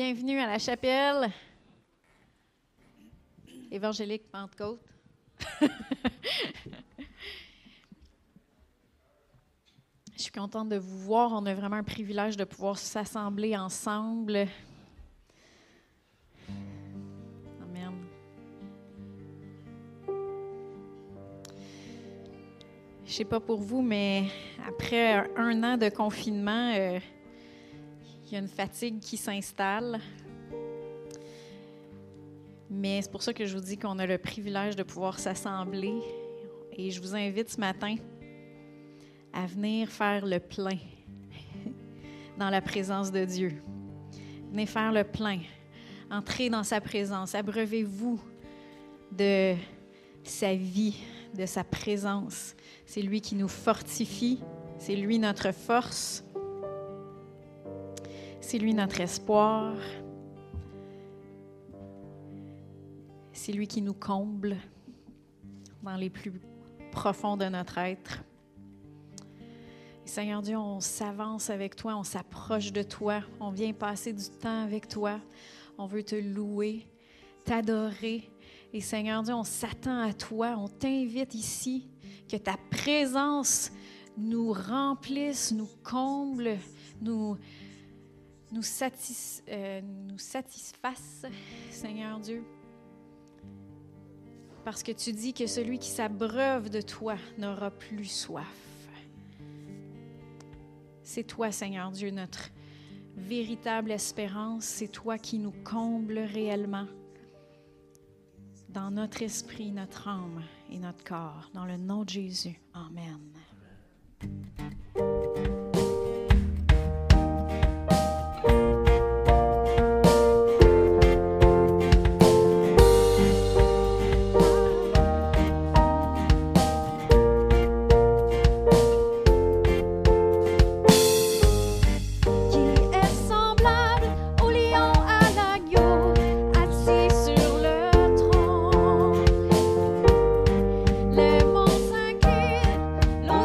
Bienvenue à la Chapelle Évangélique Pentecôte. Je suis contente de vous voir. On a vraiment un privilège de pouvoir s'assembler ensemble. Amen. Je ne sais pas pour vous, mais après un an de confinement, il y a une fatigue qui s'installe. Mais c'est pour ça que je vous dis qu'on a le privilège de pouvoir s'assembler. Et je vous invite ce matin à venir faire le plein dans la présence de Dieu. Venez faire le plein. Entrez dans sa présence. Abreuvez-vous de sa vie, de sa présence. C'est lui qui nous fortifie. C'est lui notre force. C'est lui notre espoir. C'est lui qui nous comble dans les plus profonds de notre être. Et Seigneur Dieu, on s'avance avec toi, on s'approche de toi, on vient passer du temps avec toi. On veut te louer, t'adorer. Et Seigneur Dieu, on s'attend à toi, on t'invite ici, que ta présence nous remplisse, nous comble, nous satisfasse, Seigneur Dieu, parce que tu dis que celui qui s'abreuve de toi n'aura plus soif. C'est toi, Seigneur Dieu, notre véritable espérance. C'est toi qui nous comble réellement dans notre esprit, notre âme et notre corps. Dans le nom de Jésus. Amen. Lord.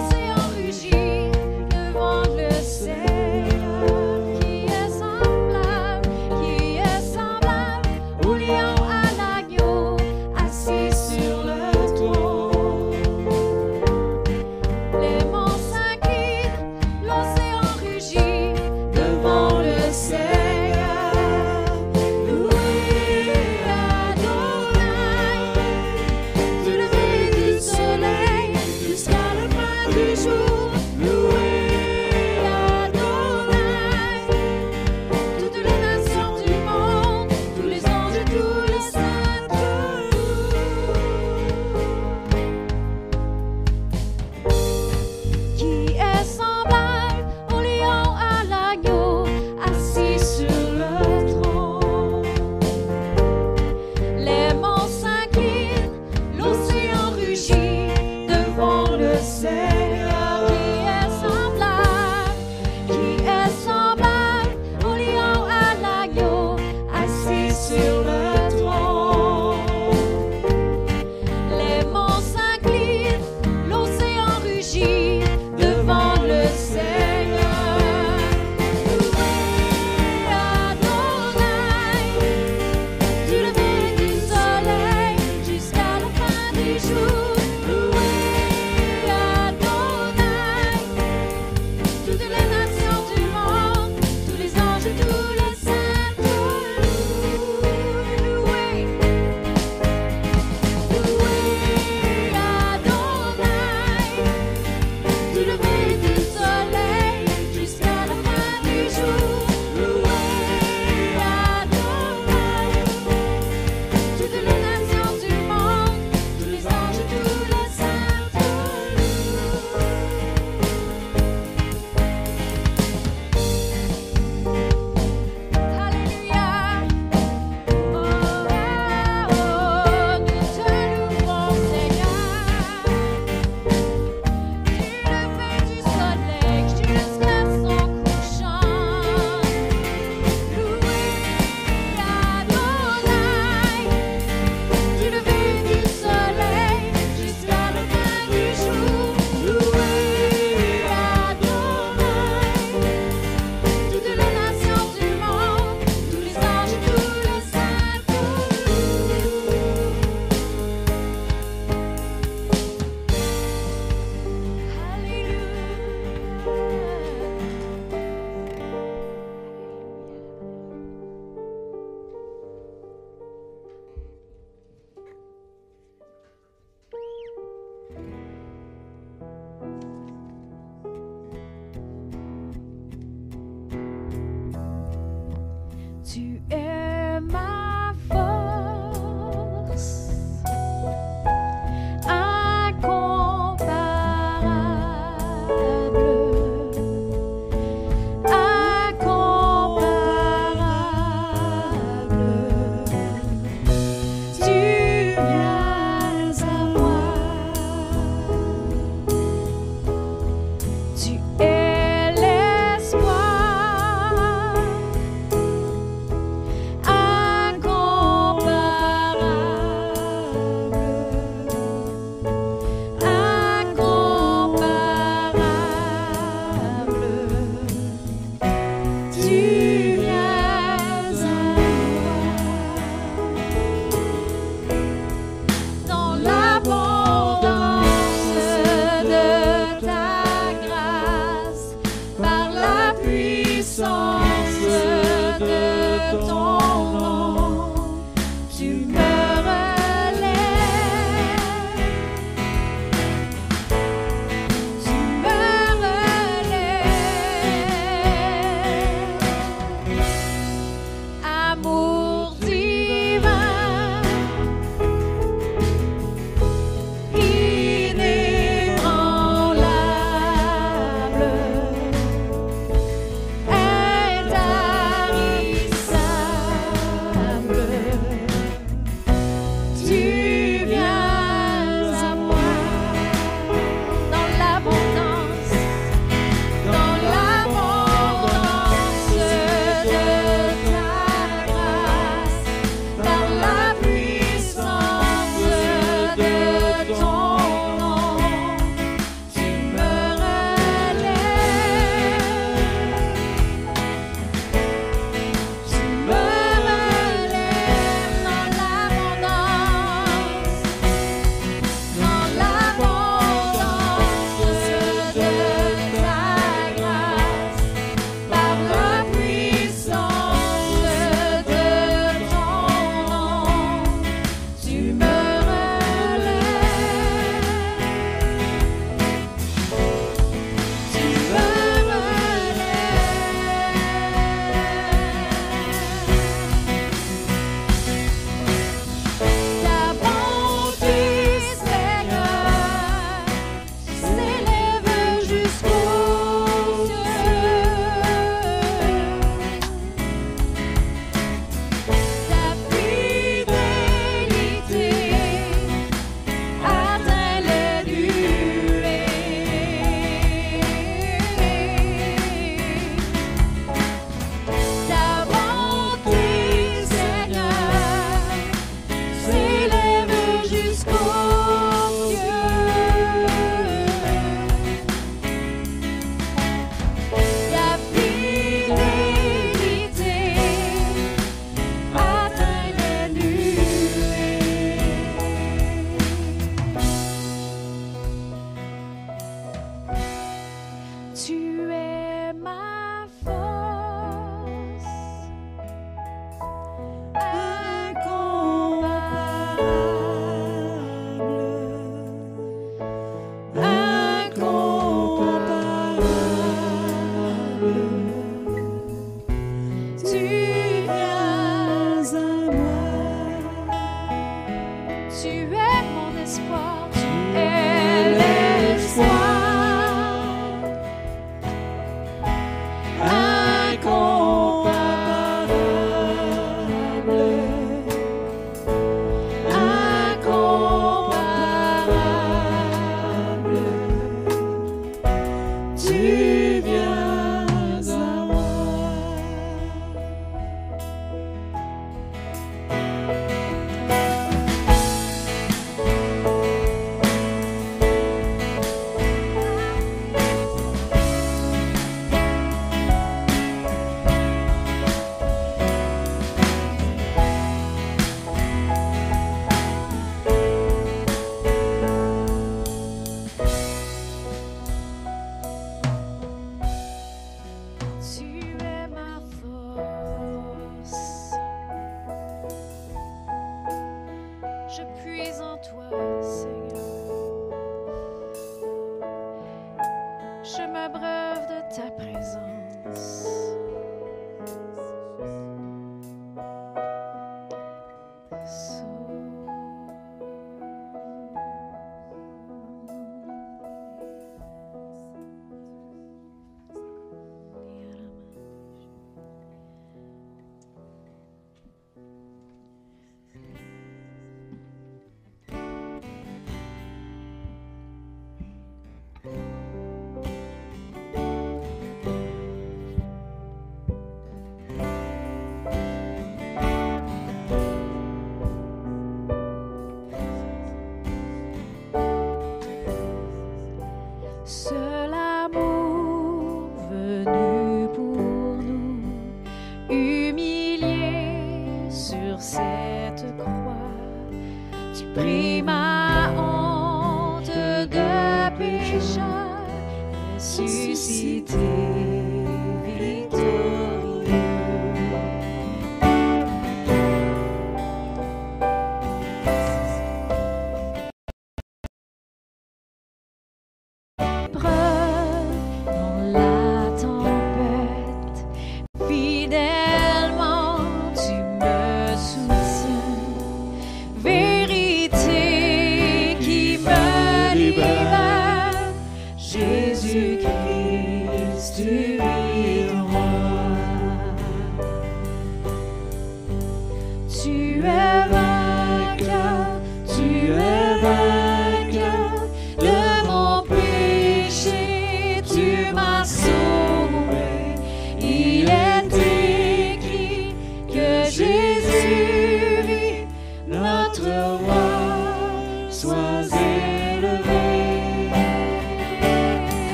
fleuve de ta présence.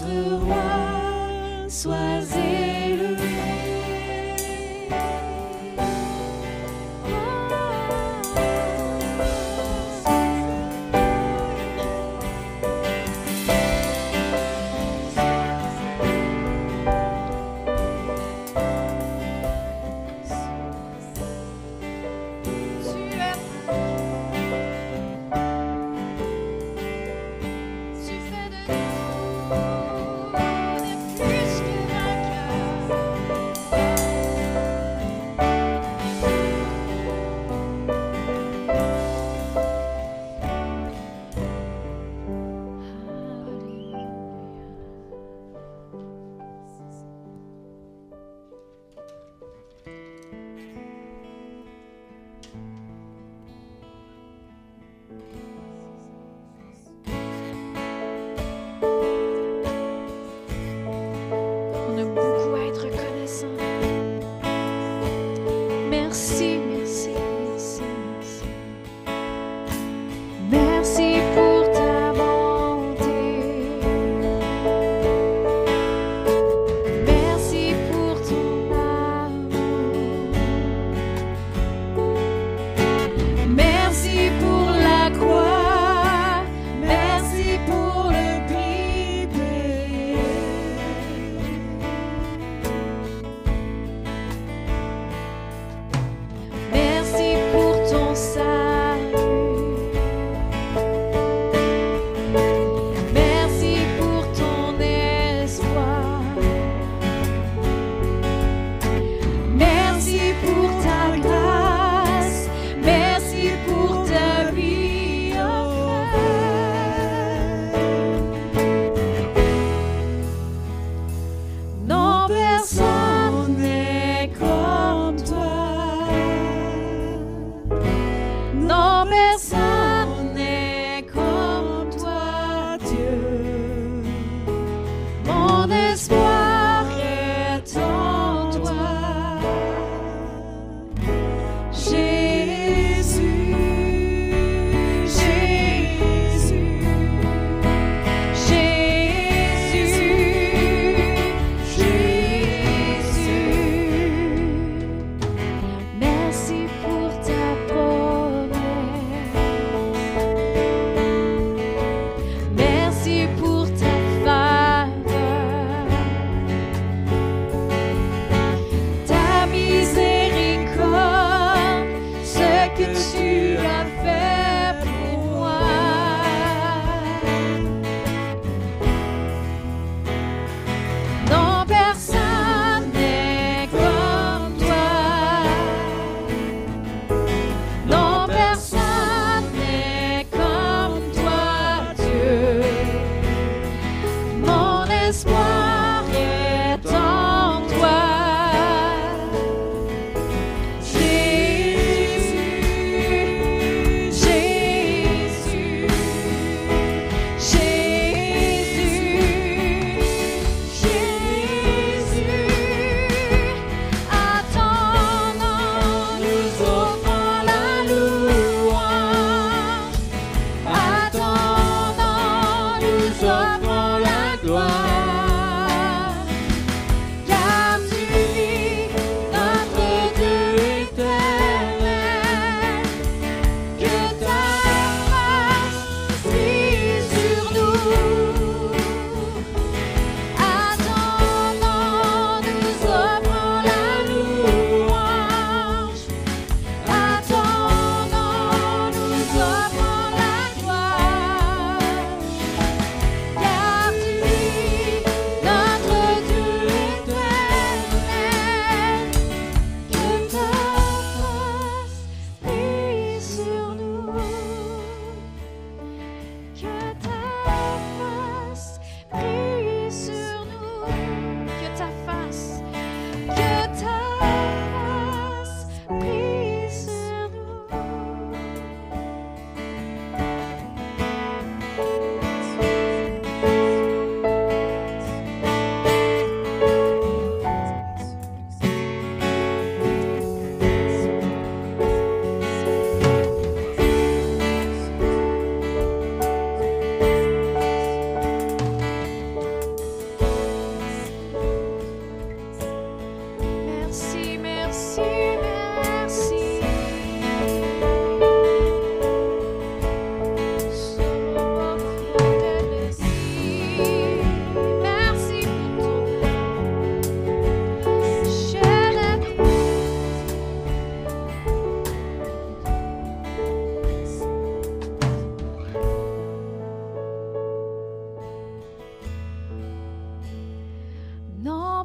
notre roi, sois élevé.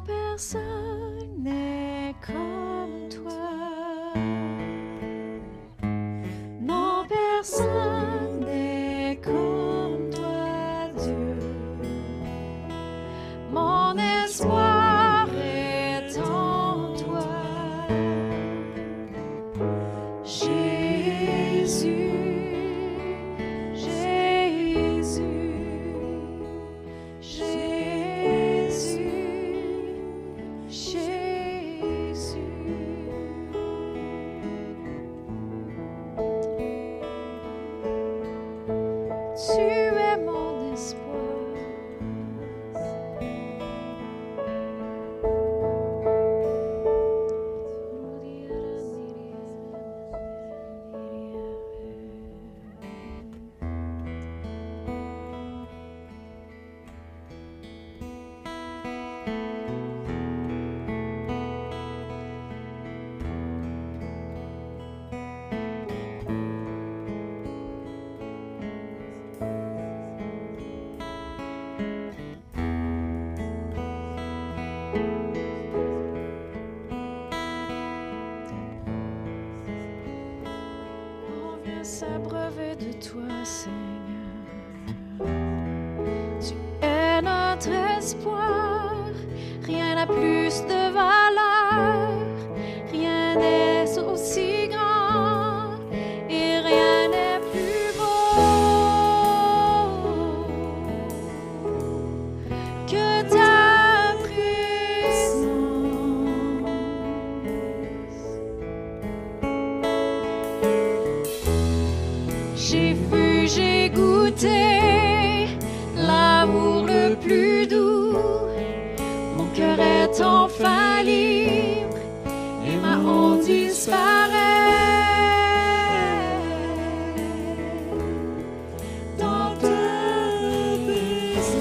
Non, personne n'est comme toi. Non, personne n'est comme toi, Dieu. Mon espoir est en toi, s'abreuver de toi, Seigneur. Tu es notre espoir, rien n'a plus de valeur, rien n'est aussi grand et rien n'est plus beau que ta présence. J'ai vu, j'ai goûté l'amour le plus doux. Mon cœur est enfin libre et ma honte disparaît. Dans ta présence,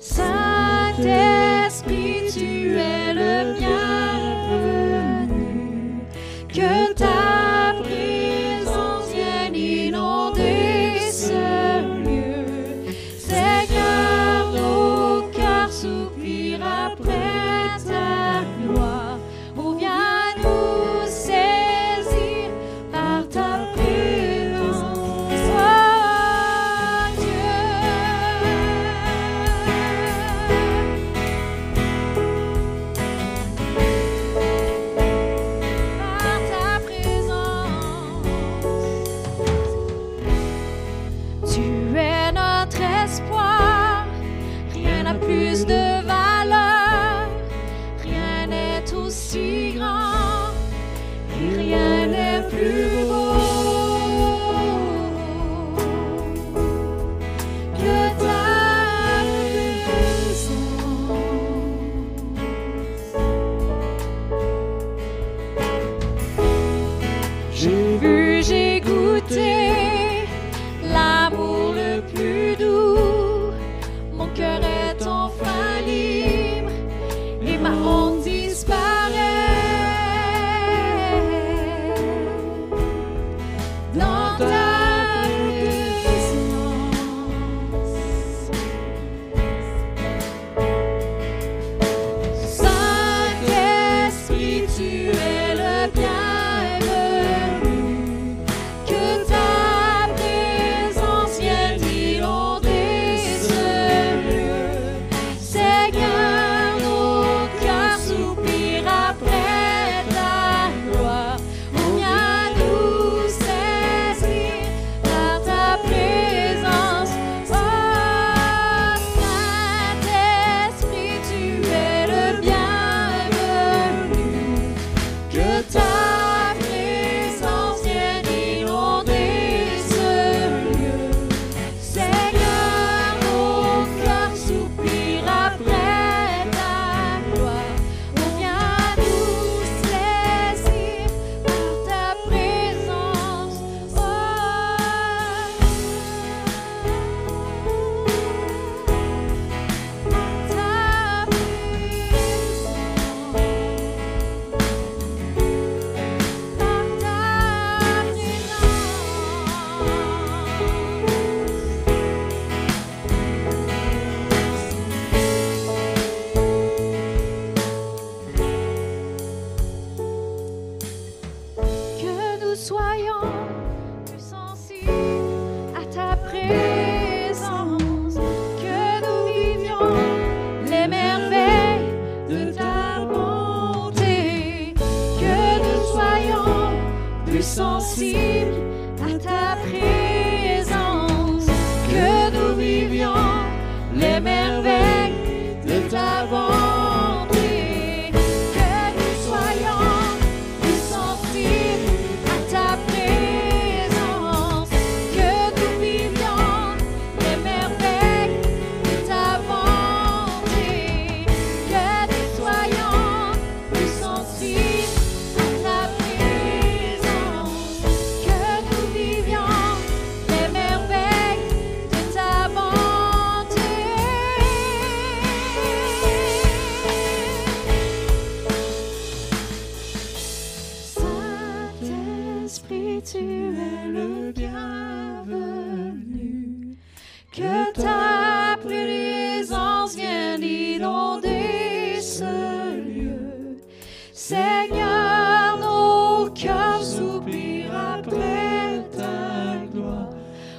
Saint-Esprit, tu es le bien. Que ta présence vienne inonder ce lieu. Seigneur, nos cœurs soupirent après ta gloire. Oh, viens nous saisir par ta présence, oh Dieu. Plus de valeur, rien n'est aussi grand et rien n'est plus beau que ta présence. J'ai vu, j'ai goûté l'amour le plus doux, mon cœur est enfin libre. sensibles à ta présence, que nous vivions les merveilles de ta bonté, que nous soyons plus sensibles à ta présence, que nous vivions les merveilles de ta bonté, que nous soyons plus sensibles à ta présence, que nous vivions les merveilles de ta bonté. Saint-Esprit, tu es le bienvenu, que ta présence vienne inonder ce lieu. Seigneur, nos cœurs soupirent après ta gloire.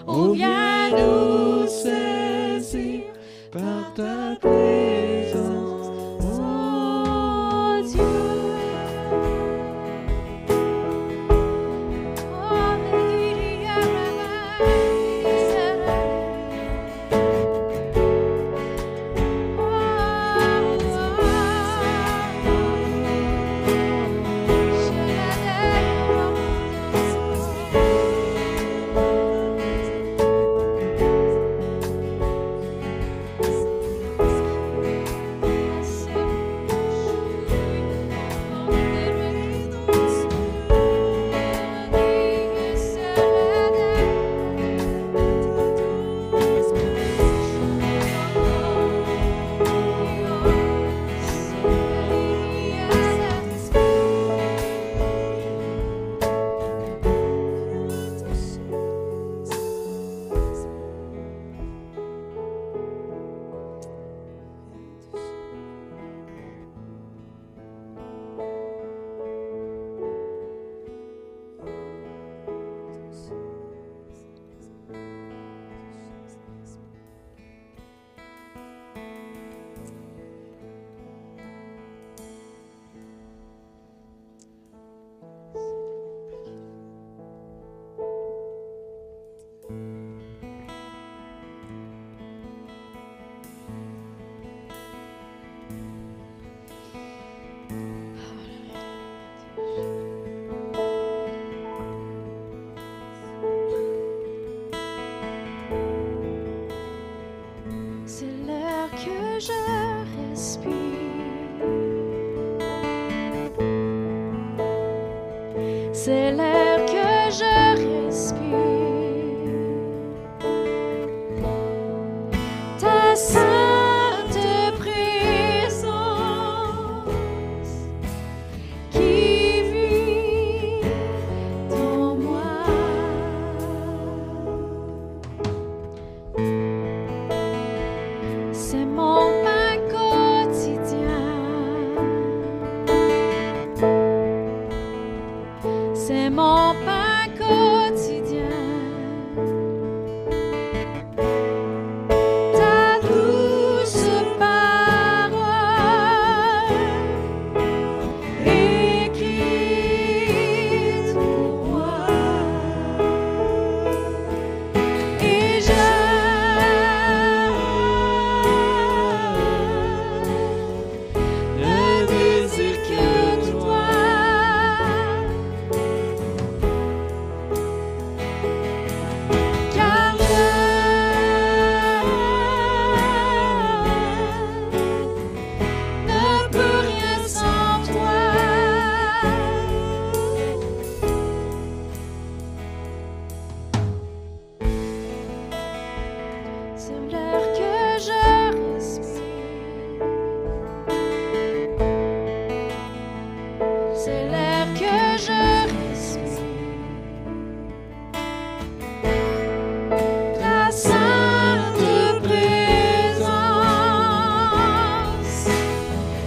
Oh, viens nous saisir par ta présence, oh Dieu. C'est l'air que je respire, ta sainte présence qui vit en moi. C'est mon pain quotidien. C'est mon pain quotidien, ta douce parole écrite pour moi. Et je ne désire que toi, car je ne peux rien sans toi. C'est l'air que je respire, c'est l'air que je respire, ta sainte présence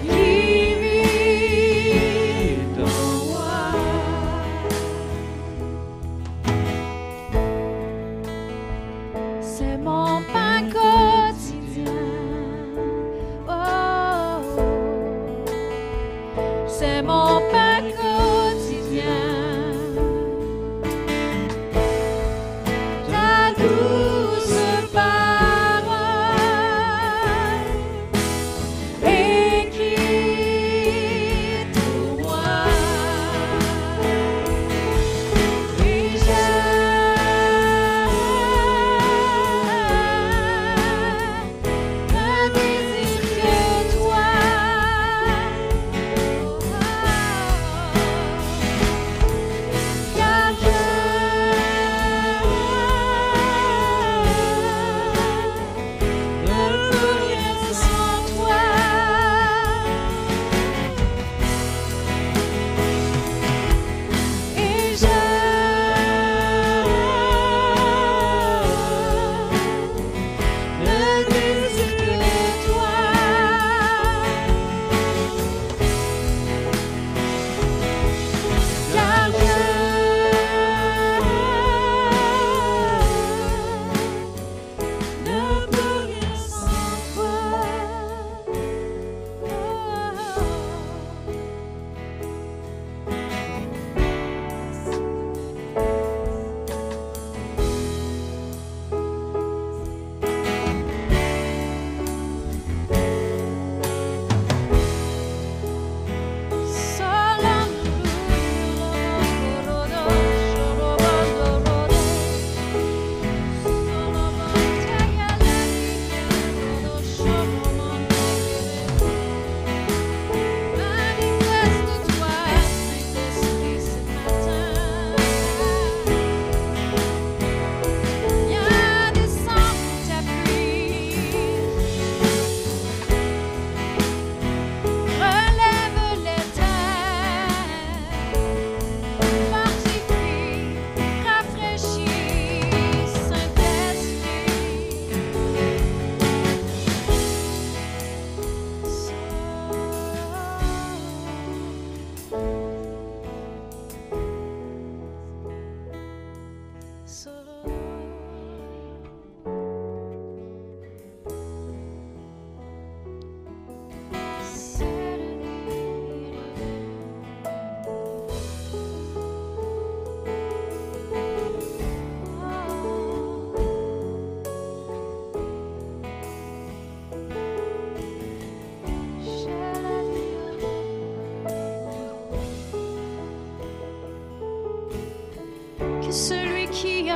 qui vit en moi. C'est mon pain quotidien, oh, c'est mon pain quotidien.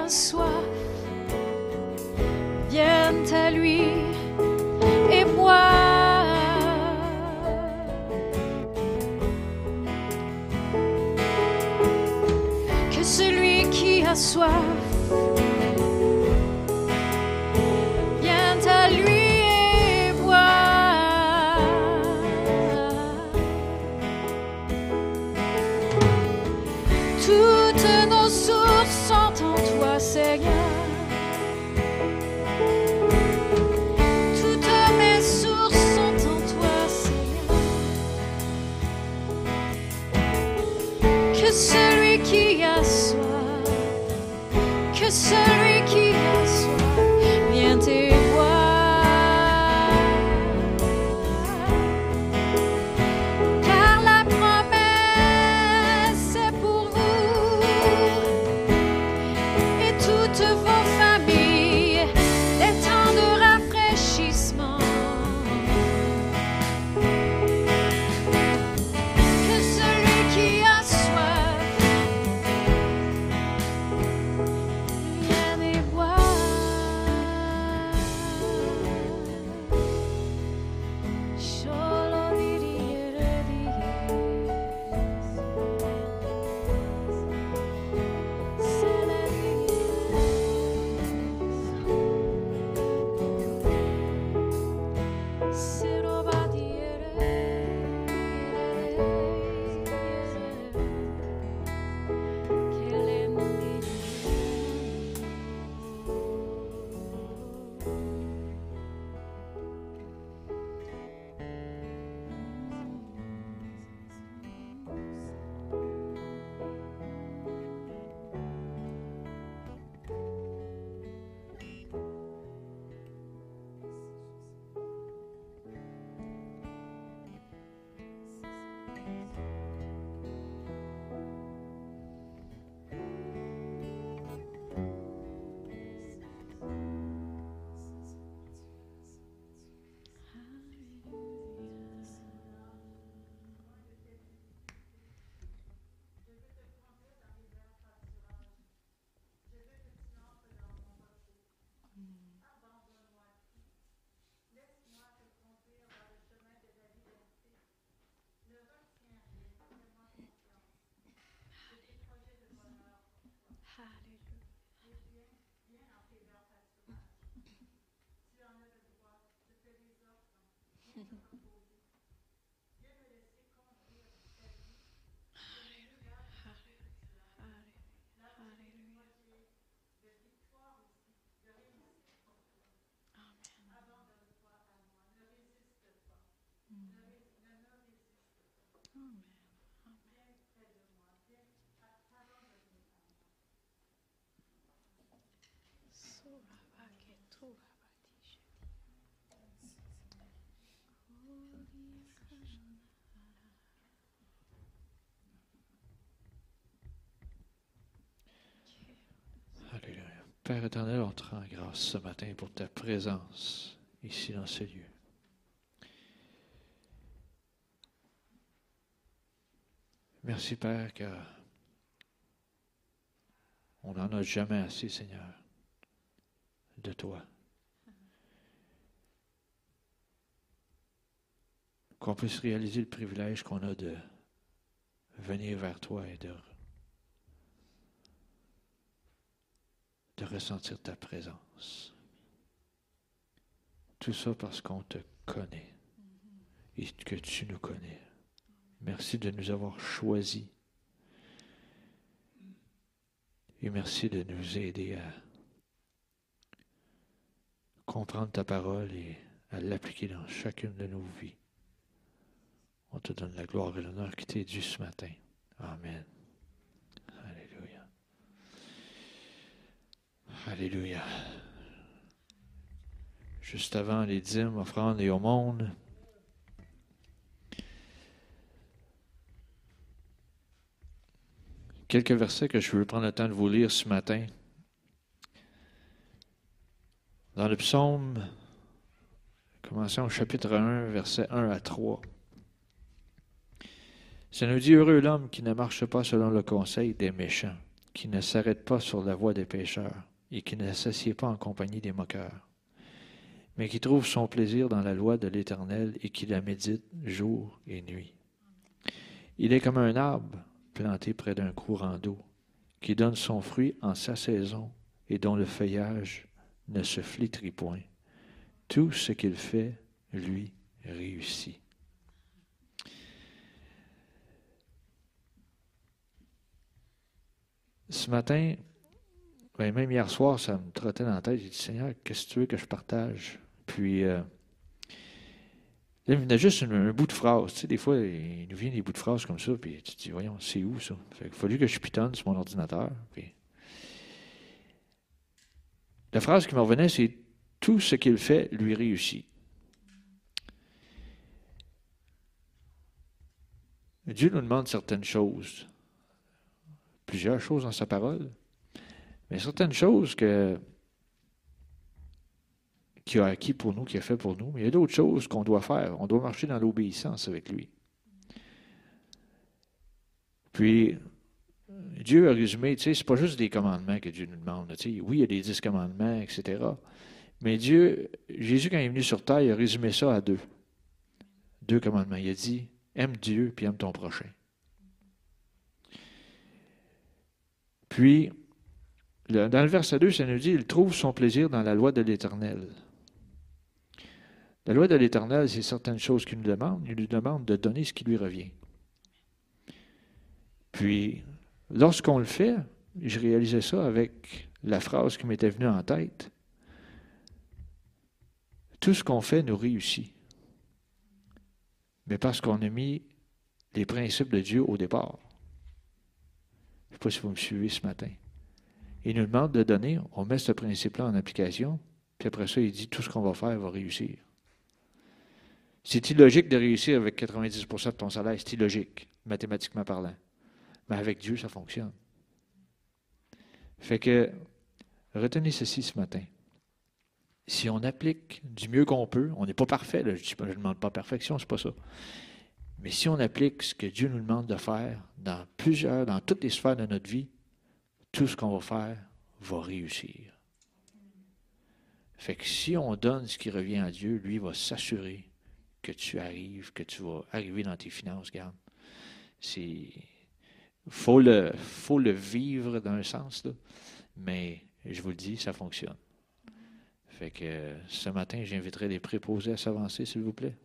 en soi viennent à lui et boit. Que celui qui a soif vienne à lui. Seigneur, toutes mes sources sont en toi, Seigneur. Que celui qui a soif, que celui qui a soif, viens te voir. Car la promesse est pour nous. Toutes vos familles, des temps de rafraîchissement. Que celui qui a soif vienne et boive. Alléluia. Père éternel, on te rend grâce ce matin pour ta présence ici dans ce lieu. Merci Père qu'on n'en a jamais assez, Seigneur, de toi. Qu'on puisse réaliser le privilège qu'on a de venir vers toi et de ressentir ta présence. Tout ça parce qu'on te connaît et que tu nous connais. Merci de nous avoir choisis et merci de nous aider à comprendre ta parole et à l'appliquer dans chacune de nos vies. On te donne la gloire et l'honneur qui t'est dû ce matin. Amen. Alléluia. Alléluia. Juste avant les dîmes, offrandes et aumônes, quelques versets que je veux prendre le temps de vous lire ce matin. Dans le psaume, commençons au chapitre 1, versets 1 à 3. Ça nous dit « Heureux l'homme qui ne marche pas selon le conseil des méchants, qui ne s'arrête pas sur la voie des pécheurs et qui ne s'assied pas en compagnie des moqueurs, mais qui trouve son plaisir dans la loi de l'Éternel et qui la médite jour et nuit. Il est comme un arbre planté près d'un courant d'eau, qui donne son fruit en sa saison et dont le feuillage ne se flétrit point. Tout ce qu'il fait, lui, réussit. Ce matin, et même hier soir, ça me trottait dans la tête. J'ai dit, Seigneur, qu'est-ce que tu veux que je partage? Puis, là, il me venait juste un bout de phrase. Tu sais, des fois, il nous vient des bouts de phrases comme ça, puis tu te dis, voyons, c'est où ça? Fait qu'il a fallu que je pitonne sur mon ordinateur. Puis... la phrase qui me revenait, c'est « Tout ce qu'il fait lui réussit ». Dieu nous demande certaines choses. Plusieurs choses dans sa parole, mais certaines choses qu'il a acquis pour nous, qu'il a fait pour nous. Mais il y a d'autres choses qu'on doit faire. On doit marcher dans l'obéissance avec lui. Puis, Dieu a résumé, tu sais, c'est pas juste des commandements que Dieu nous demande. Tu sais, oui, il y a les 10 commandements, etc. Mais Dieu, Jésus, quand il est venu sur terre, il a résumé ça à 2 commandements. Il a dit, aime Dieu, puis aime ton prochain. Puis, dans le verset 2, ça nous dit, il trouve son plaisir dans la loi de l'Éternel. La loi de l'Éternel, c'est certaines choses qu'il nous demande. Il nous demande de donner ce qui lui revient. Puis, lorsqu'on le fait, je réalisais ça avec la phrase qui m'était venue en tête. Tout ce qu'on fait nous réussit. Mais parce qu'on a mis les principes de Dieu au départ. Je ne sais pas si vous me suivez ce matin. Il nous demande de donner, on met ce principe-là en application, puis après ça, il dit tout ce qu'on va faire va réussir. C'est illogique de réussir avec 90% de ton salaire, c'est illogique, mathématiquement parlant. Mais avec Dieu, ça fonctionne. Fait que, retenez ceci ce matin. Si on applique du mieux qu'on peut, on n'est pas parfait, là, je ne demande pas perfection, c'est pas ça. Mais si on applique ce que Dieu nous demande de faire dans toutes les sphères de notre vie, tout ce qu'on va faire va réussir. Fait que si on donne ce qui revient à Dieu, lui va s'assurer que tu vas arriver dans tes finances. Regarde, faut le vivre dans un sens, là, mais je vous le dis, ça fonctionne. Fait que ce matin, j'inviterai les préposés à s'avancer, s'il vous plaît.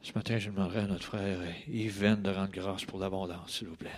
Ce matin, je demanderai à notre frère Yves Venn de rendre grâce pour l'abondance, s'il vous plaît.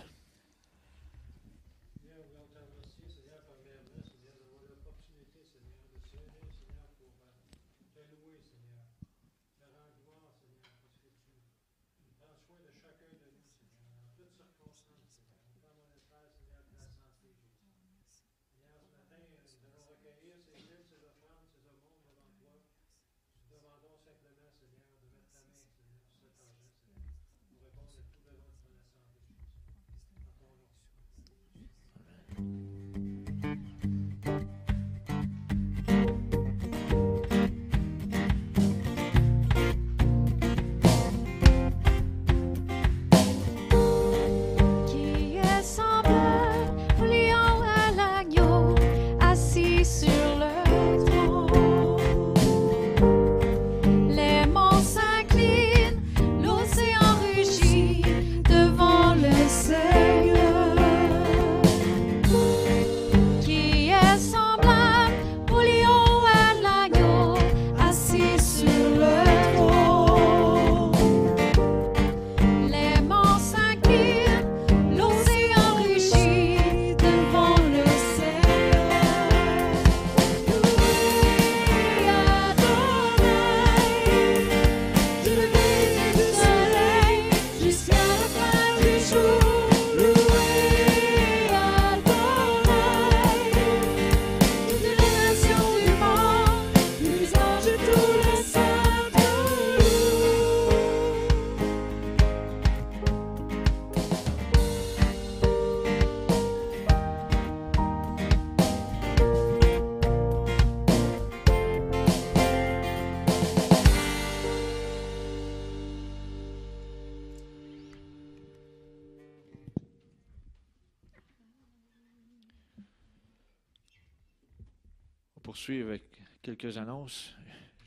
poursuivre avec quelques annonces.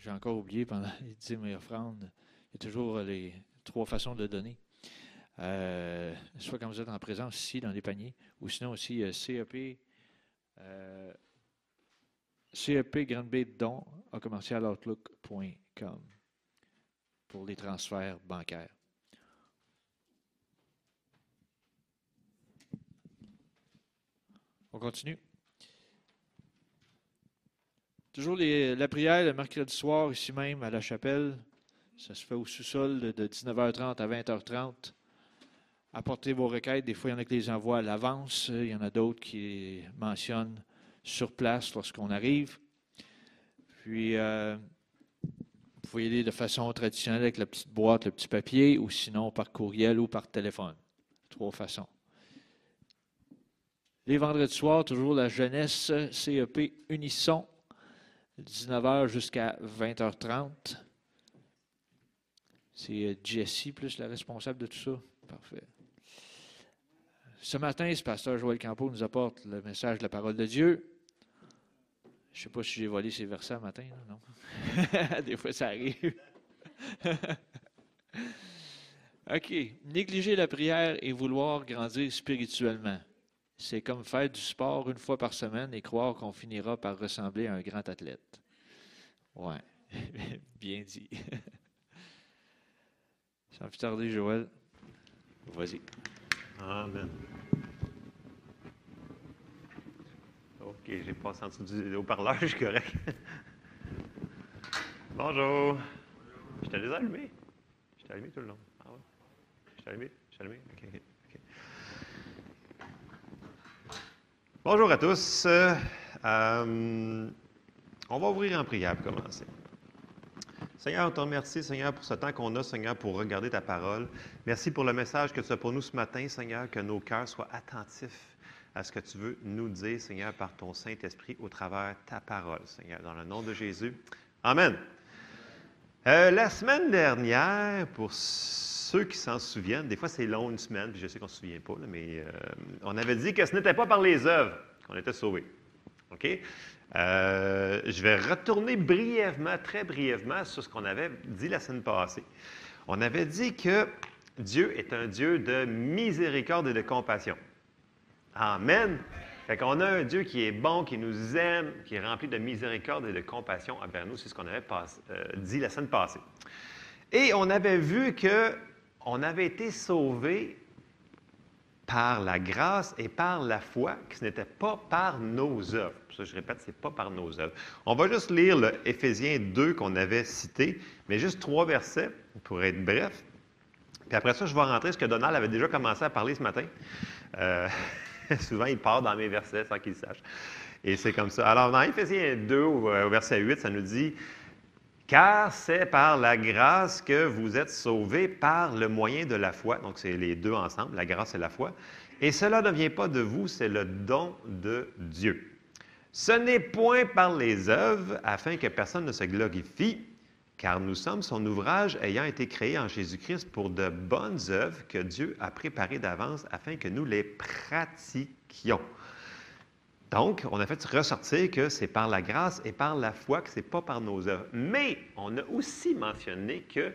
J'ai encore oublié pendant les dîmes et offrandes, il y a toujours les trois façons de donner. Soit quand vous êtes en présence ici dans les paniers, ou sinon aussi CEP Grande Baie de Dons à commercialoutlook.com pour les transferts bancaires. On continue. Toujours la prière le mercredi soir, ici même, à la chapelle. Ça se fait au sous-sol de 19h30 à 20h30. Apportez vos requêtes. Des fois, il y en a qui les envoient à l'avance. Il y en a d'autres qui mentionnent sur place lorsqu'on arrive. Puis, vous pouvez y aller de façon traditionnelle avec la petite boîte, le petit papier, ou sinon par courriel ou par téléphone. Trois façons. Les vendredis soirs, toujours la jeunesse CEP Unisson. 19h jusqu'à 20h30. C'est Jessie, plus la responsable de tout ça. Parfait. Ce matin, ce pasteur Joël Campos nous apporte le message de la parole de Dieu. Je ne sais pas si j'ai volé ces versets ce matin, non? Des fois, ça arrive. OK. Négliger la prière et vouloir grandir spirituellement. C'est comme faire du sport une fois par semaine et croire qu'on finira par ressembler à un grand athlète. Ouais, bien dit. Sans plus tarder, Joël, vas-y. Amen. OK, je n'ai pas senti du haut-parleur, je suis correct. Bonjour. Je t'ai déjà allumé. Je t'ai allumé tout le long. Ah ouais. Je t'ai allumé. OK. Bonjour à tous. On va ouvrir en prière pour commencer. Seigneur, on te remercie, Seigneur, pour ce temps qu'on a, Seigneur, pour regarder ta parole. Merci pour le message que tu as pour nous ce matin, Seigneur, que nos cœurs soient attentifs à ce que tu veux nous dire, Seigneur, par ton Saint-Esprit au travers de ta parole, Seigneur, dans le nom de Jésus. Amen. La semaine dernière, pour ceux qui s'en souviennent, des fois c'est long une semaine, puis je sais qu'on ne se souvient pas, là, mais on avait dit que ce n'était pas par les œuvres qu'on était sauvés. OK? Je vais retourner brièvement, très brièvement, sur ce qu'on avait dit la semaine passée. On avait dit que Dieu est un Dieu de miséricorde et de compassion. Amen! Fait qu'on a un Dieu qui est bon, qui nous aime, qui est rempli de miséricorde et de compassion envers nous. C'est ce qu'on avait dit la semaine passée. Et on avait vu que on avait été sauvés par la grâce et par la foi, que ce n'était pas par nos œuvres. Pour ça, je répète, ce n'est pas par nos œuvres. On va juste lire le Éphésiens 2 qu'on avait cité, mais juste 3 versets, pour être bref. Puis après ça, je vais rentrer ce que Donald avait déjà commencé à parler ce matin. Souvent, il part dans mes versets sans qu'il sache. Et c'est comme ça. Alors, dans Éphésiens 2, au verset 8, ça nous dit... Car c'est par la grâce que vous êtes sauvés par le moyen de la foi. Donc, c'est les deux ensemble, la grâce et la foi. Et cela ne vient pas de vous, c'est le don de Dieu. Ce n'est point par les œuvres, afin que personne ne se glorifie, car nous sommes son ouvrage ayant été créé en Jésus-Christ pour de bonnes œuvres que Dieu a préparées d'avance afin que nous les pratiquions. Donc, on a fait ressortir que c'est par la grâce et par la foi que ce n'est pas par nos œuvres. Mais on a aussi mentionné que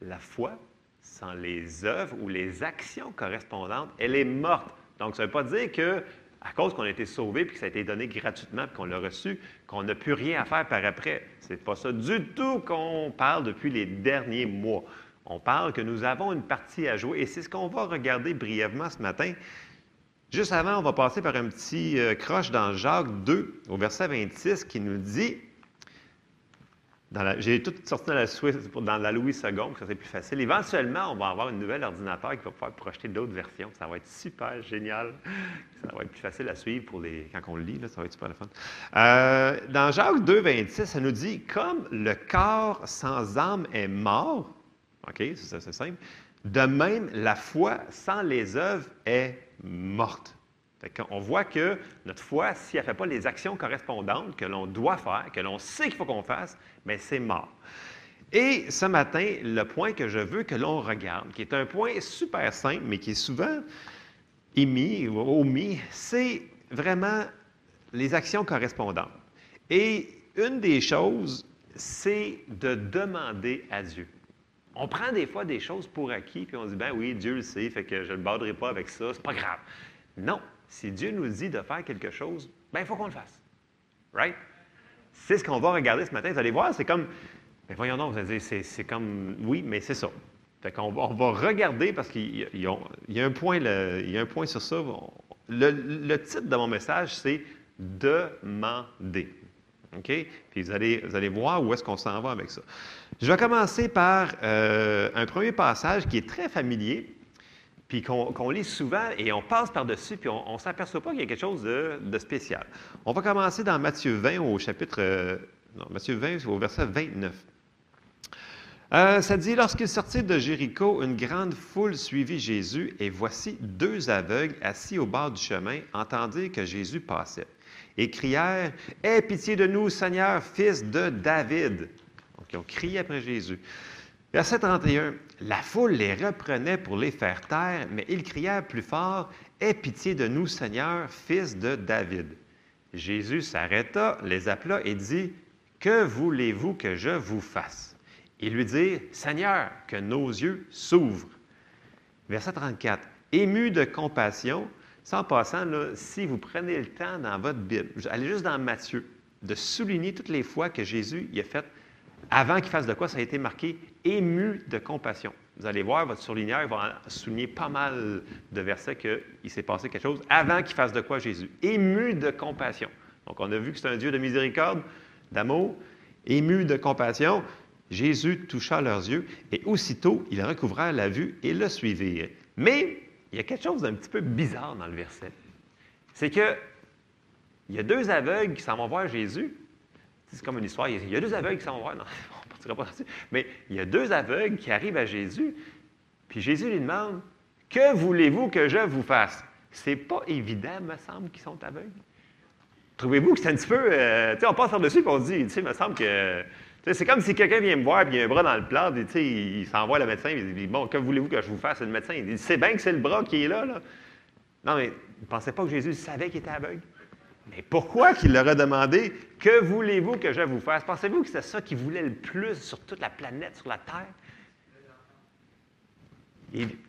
la foi, sans les œuvres ou les actions correspondantes, elle est morte. Donc, ça ne veut pas dire qu'à cause qu'on a été sauvé et que ça a été donné gratuitement et qu'on l'a reçu, qu'on n'a plus rien à faire par après. Ce n'est pas ça du tout qu'on parle depuis les derniers mois. On parle que nous avons une partie à jouer et c'est ce qu'on va regarder brièvement ce matin. Juste avant, on va passer par un petit croche dans Jacques 2, au verset 26, qui nous dit, j'ai tout sorti dans la Louis II, ça c'est plus facile. Éventuellement, on va avoir un nouvel ordinateur qui va pouvoir projeter d'autres versions. Ça va être super génial. Ça va être plus facile à suivre quand on le lit, là, ça va être super le fun. Dans Jacques 2, 26, ça nous dit, comme le corps sans âme est mort, OK, c'est simple, de même, la foi sans les œuvres est morte. On voit que notre foi, si elle ne fait pas les actions correspondantes que l'on doit faire, que l'on sait qu'il faut qu'on fasse, bien, c'est mort. Et ce matin, le point que je veux que l'on regarde, qui est un point super simple, mais qui est souvent omis, c'est vraiment les actions correspondantes. Et une des choses, c'est de demander à Dieu. On prend des fois des choses pour acquis, puis on dit, ben oui, Dieu le sait, fait que je ne le borderai pas avec ça, c'est pas grave. Non, si Dieu nous dit de faire quelque chose, ben il faut qu'on le fasse. Right? C'est ce qu'on va regarder ce matin. Vous allez voir, c'est comme, ben voyons donc, vous allez dire, c'est comme, oui, mais c'est ça. Fait qu'on va regarder, parce qu'il y a un point sur ça. Le titre de mon message, c'est « Demander ». OK? Puis vous allez voir où est-ce qu'on s'en va avec ça. Je vais commencer par un premier passage qui est très familier, puis qu'on lit souvent, et on passe par-dessus, puis on ne s'aperçoit pas qu'il y a quelque chose de spécial. On va commencer dans Matthieu 20 au chapitre... Matthieu 20 au verset 29. Ça dit, « Lorsqu'il sortit de Jéricho, une grande foule suivit Jésus, et voici deux aveugles assis au bord du chemin, entendirent que Jésus passait, et crièrent, « Aie pitié de nous, Seigneur, fils de David! » Donc, ils ont crié après Jésus. Verset 31, « La foule les reprenait pour les faire taire, mais ils crièrent plus fort, « Aie pitié de nous, Seigneur, fils de David! » Jésus s'arrêta, les appela et dit, « Que voulez-vous que je vous fasse? » Et lui dire, « Seigneur, que nos yeux s'ouvrent. » Verset 34. Ému de compassion, sans passant, là, si vous prenez le temps dans votre Bible, allez juste dans Matthieu, de souligner toutes les fois que Jésus y a fait, avant qu'il fasse de quoi, ça a été marqué « ému de compassion ». Vous allez voir, votre surligneur va souligner pas mal de versets qu'il s'est passé quelque chose avant qu'il fasse de quoi Jésus. « Ému de compassion ». Donc, on a vu que c'est un Dieu de miséricorde, d'amour, ému de compassion. Jésus toucha leurs yeux, et aussitôt, ils recouvrèrent la vue et le suivirent. Mais il y a quelque chose d'un petit peu bizarre dans le verset. C'est que il y a deux aveugles qui s'en vont voir Jésus. C'est comme une histoire. Il y a deux aveugles qui s'en vont voir. Non, on ne partira pas là-dessus. Mais il y a deux aveugles qui arrivent à Jésus, puis Jésus lui demande, « Que voulez-vous que je vous fasse? » C'est pas évident, me semble, qu'ils sont aveugles. Trouvez-vous que c'est un petit peu... tu sais, on passe par-dessus et on se dit, tu sais, me semble que... C'est comme si quelqu'un vient me voir et il y a un bras dans le plat, il s'envoie le médecin, il dit « Bon, que voulez-vous que je vous fasse? » Et le médecin, il dit « C'est bien que c'est le bras qui est là, là. » Non, mais ne pensez pas que Jésus savait qu'il était aveugle. Mais pourquoi qu'il leur a demandé « Que voulez-vous que je vous fasse? » Pensez-vous que c'est ça qu'il voulait le plus sur toute la planète, sur la Terre?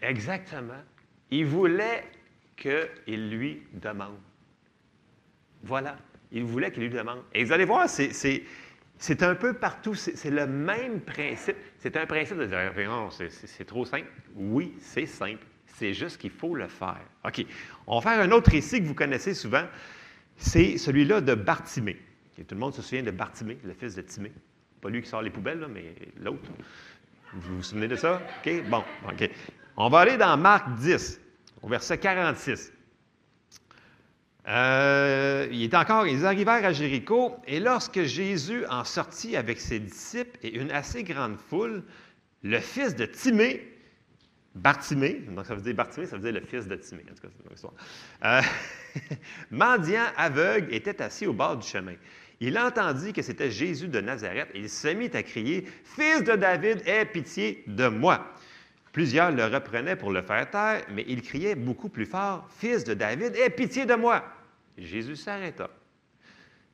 Exactement. Il voulait qu'il lui demande. Voilà. Il voulait qu'il lui demande. Et vous allez voir, c'est un peu partout, c'est le même principe. C'est un principe de dire, non, c'est trop simple. Oui, c'est simple. C'est juste qu'il faut le faire. OK. On va faire un autre récit que vous connaissez souvent. C'est celui-là de Bartimée. Et tout le monde se souvient de Bartimée, le fils de Timée. Pas lui qui sort les poubelles, là, mais l'autre. Vous vous souvenez de ça? OK? Bon, OK. On va aller dans Marc 10, au verset 46. Ils arrivèrent à Jéricho, et lorsque Jésus en sortit avec ses disciples et une assez grande foule, le fils de Timée, Bartimée, donc ça veut dire Bartimée, ça veut dire le fils de Timée, en tout cas, c'est une histoire, mendiant aveugle était assis au bord du chemin. Il entendit que c'était Jésus de Nazareth, et il se mit à crier « Fils de David, aie pitié de moi !» Plusieurs le reprenaient pour le faire taire, mais il criait beaucoup plus fort, « Fils de David, aie pitié de moi !» Jésus s'arrêta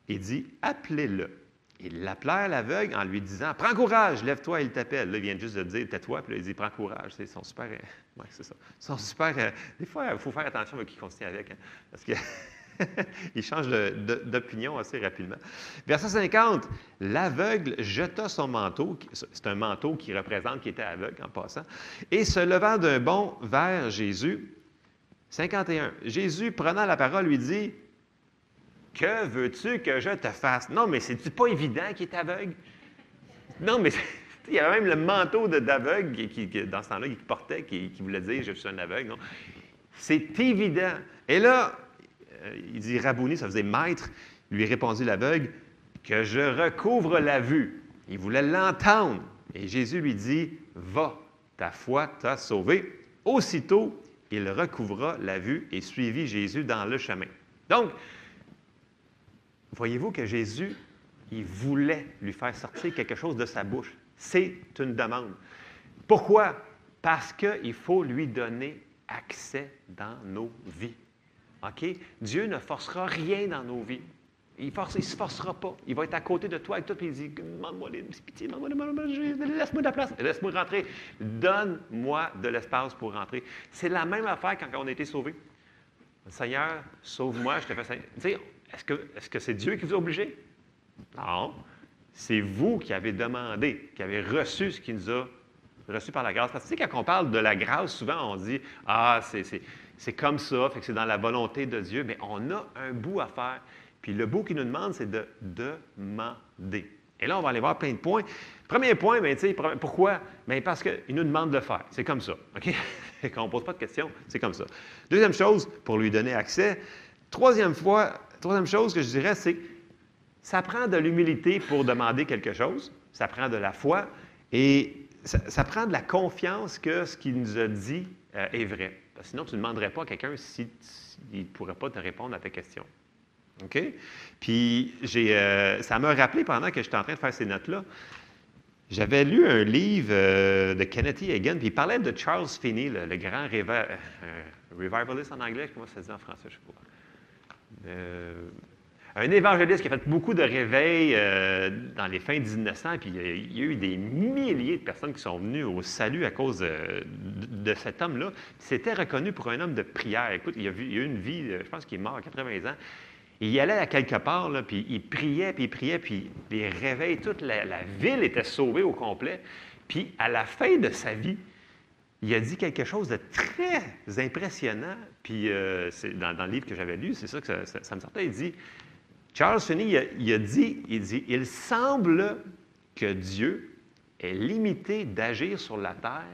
et dit, « Appelez-le » Ils l'appelèrent l'aveugle en lui disant, « Prends courage, lève-toi, il t'appelle. » Là, il vient juste de dire, « Tais-toi », puis là, il dit, « Prends courage. » Ils sont super... Oui, c'est ça. Ils sont super... Des fois, il faut faire attention à qui on se tient avec, hein, parce que... Il change d'opinion assez rapidement. Verset 50, l'aveugle jeta son manteau, c'est un manteau qui représente qu'il était aveugle en passant, et se levant d'un bond vers Jésus. 51, Jésus, prenant la parole, lui dit, « Que veux-tu que je te fasse? » Non, mais c'est-tu pas évident qu'il est aveugle? Non, mais il y avait même le manteau d'aveugle qui, dans ce temps-là, qu'il portait, qui voulait dire, « Je suis un aveugle. » Non, c'est évident. Et là, il dit « Rabouni », ça faisait « maître », lui répondit l'aveugle, « Que je recouvre la vue. » Il voulait l'entendre. Et Jésus lui dit, « Va, ta foi t'a sauvé. » Aussitôt, il recouvra la vue et suivit Jésus dans le chemin. Donc, voyez-vous que Jésus, il voulait lui faire sortir quelque chose de sa bouche. C'est une demande. Pourquoi? Parce qu'il faut lui donner accès dans nos vies. OK? Dieu ne forcera rien dans nos vies. Il se forcera pas. Il va être à côté de toi et tout, puis il dit, demande-moi pitié, laisse-moi de la place, laisse-moi rentrer. Donne-moi de l'espace pour rentrer. C'est la même affaire quand on a été sauvés. Seigneur, sauve-moi, je te fais saigner. Tu sais, est-ce que c'est Dieu qui vous a obligé? Non. C'est vous qui avez demandé, qui avez reçu ce qu'il nous a reçu par la grâce. Parce que tu sais, quand on parle de la grâce, souvent on dit, ah, c'est comme ça, fait que c'est dans la volonté de Dieu. Mais on a un bout à faire. Puis le bout qu'il nous demande, c'est de demander. Et là, on va aller voir plein de points. Premier point, bien, tu sais, pourquoi? Bien, parce qu'il nous demande de le faire. C'est comme ça, OK? Quand on ne pose pas de questions, c'est comme ça. Deuxième chose, pour lui donner accès. Troisième chose que je dirais, c'est ça prend de l'humilité pour demander quelque chose. Ça prend de la foi. Et ça prend de la confiance que ce qu'il nous a dit est vrai. Parce que sinon, tu ne demanderais pas à quelqu'un s'il ne pourrait pas te répondre à ta question. OK? Puis, ça m'a rappelé pendant que j'étais en train de faire ces notes-là, j'avais lu un livre de Kenneth Hagin, puis il parlait de Charles Finney, le grand revivaliste en anglais, comment ça se dit en français, je ne sais pas. Un évangéliste qui a fait beaucoup de réveils dans les fins 1900, puis il y a eu des milliers de personnes qui sont venues au salut à cause de cet homme-là. Il s'était reconnu pour un homme de prière. Écoute, il a eu une vie, je pense qu'il est mort à 80 ans, il allait à quelque part, là, puis il priait, puis il priait, puis les réveils, toute la ville était sauvée au complet. Puis à la fin de sa vie, il a dit quelque chose de très impressionnant. Puis c'est dans le livre que j'avais lu, c'est ça que ça me sortait. Il dit, Charles Finney, il dit, il semble que Dieu est limité d'agir sur la terre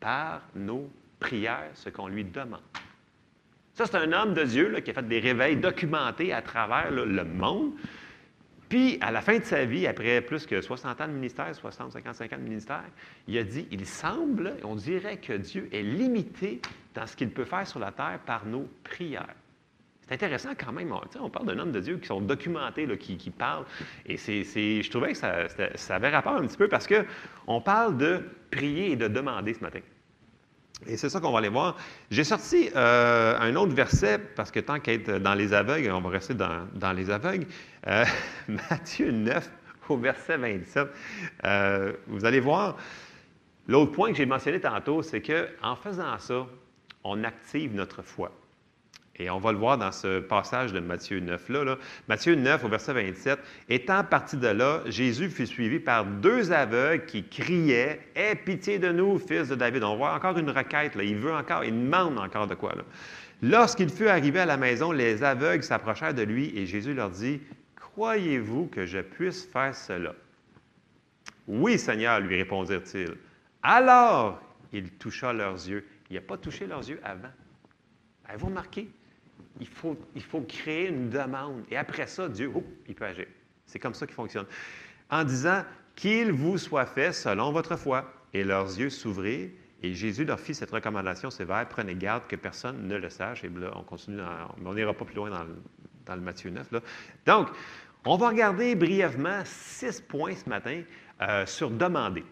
par nos prières, ce qu'on lui demande. Ça, c'est un homme de Dieu là, qui a fait des réveils documentés à travers là, le monde. Puis, à la fin de sa vie, après plus que 60 ans de ministère, 60, 55 ans de ministère, il a dit, il semble, on dirait que Dieu est limité dans ce qu'il peut faire sur la terre par nos prières. C'est intéressant quand même. On parle d'un homme de Dieu qui sont documentés, là, qui parlent. Et je trouvais que ça avait rapport un petit peu parce qu'on parle de prier et de demander ce matin. Et c'est ça qu'on va aller voir. J'ai sorti un autre verset, parce que tant qu'être dans les aveugles, on va rester dans les aveugles. Matthieu 9, au verset 27. Vous allez voir, l'autre point que j'ai mentionné tantôt, c'est qu'en faisant ça, on active notre foi. Et on va le voir dans ce passage de Matthieu 9-là. Là. Matthieu 9, au verset 27. « Étant parti de là, Jésus fut suivi par deux aveugles qui criaient « Aie pitié de nous, fils de David ». On voit encore une requête. Là. Il demande encore de quoi. Là. « Lorsqu'il fut arrivé à la maison, les aveugles s'approchèrent de lui et Jésus leur dit « Croyez-vous que je puisse faire cela? »« Oui, Seigneur, lui répondirent-ils. » Alors, il toucha leurs yeux. Il n'a pas touché leurs yeux avant. Avez-vous remarqué? Il faut créer une demande. Et après ça, Dieu, il peut agir. C'est comme ça qu'il fonctionne. En disant, qu'il vous soit fait selon votre foi. Et leurs yeux s'ouvrirent. Et Jésus leur fit cette recommandation sévère. Prenez garde que personne ne le sache. Et là, on continue, on n'ira pas plus loin dans le Matthieu 9. Là. Donc, on va regarder brièvement 6 points ce matin sur demander.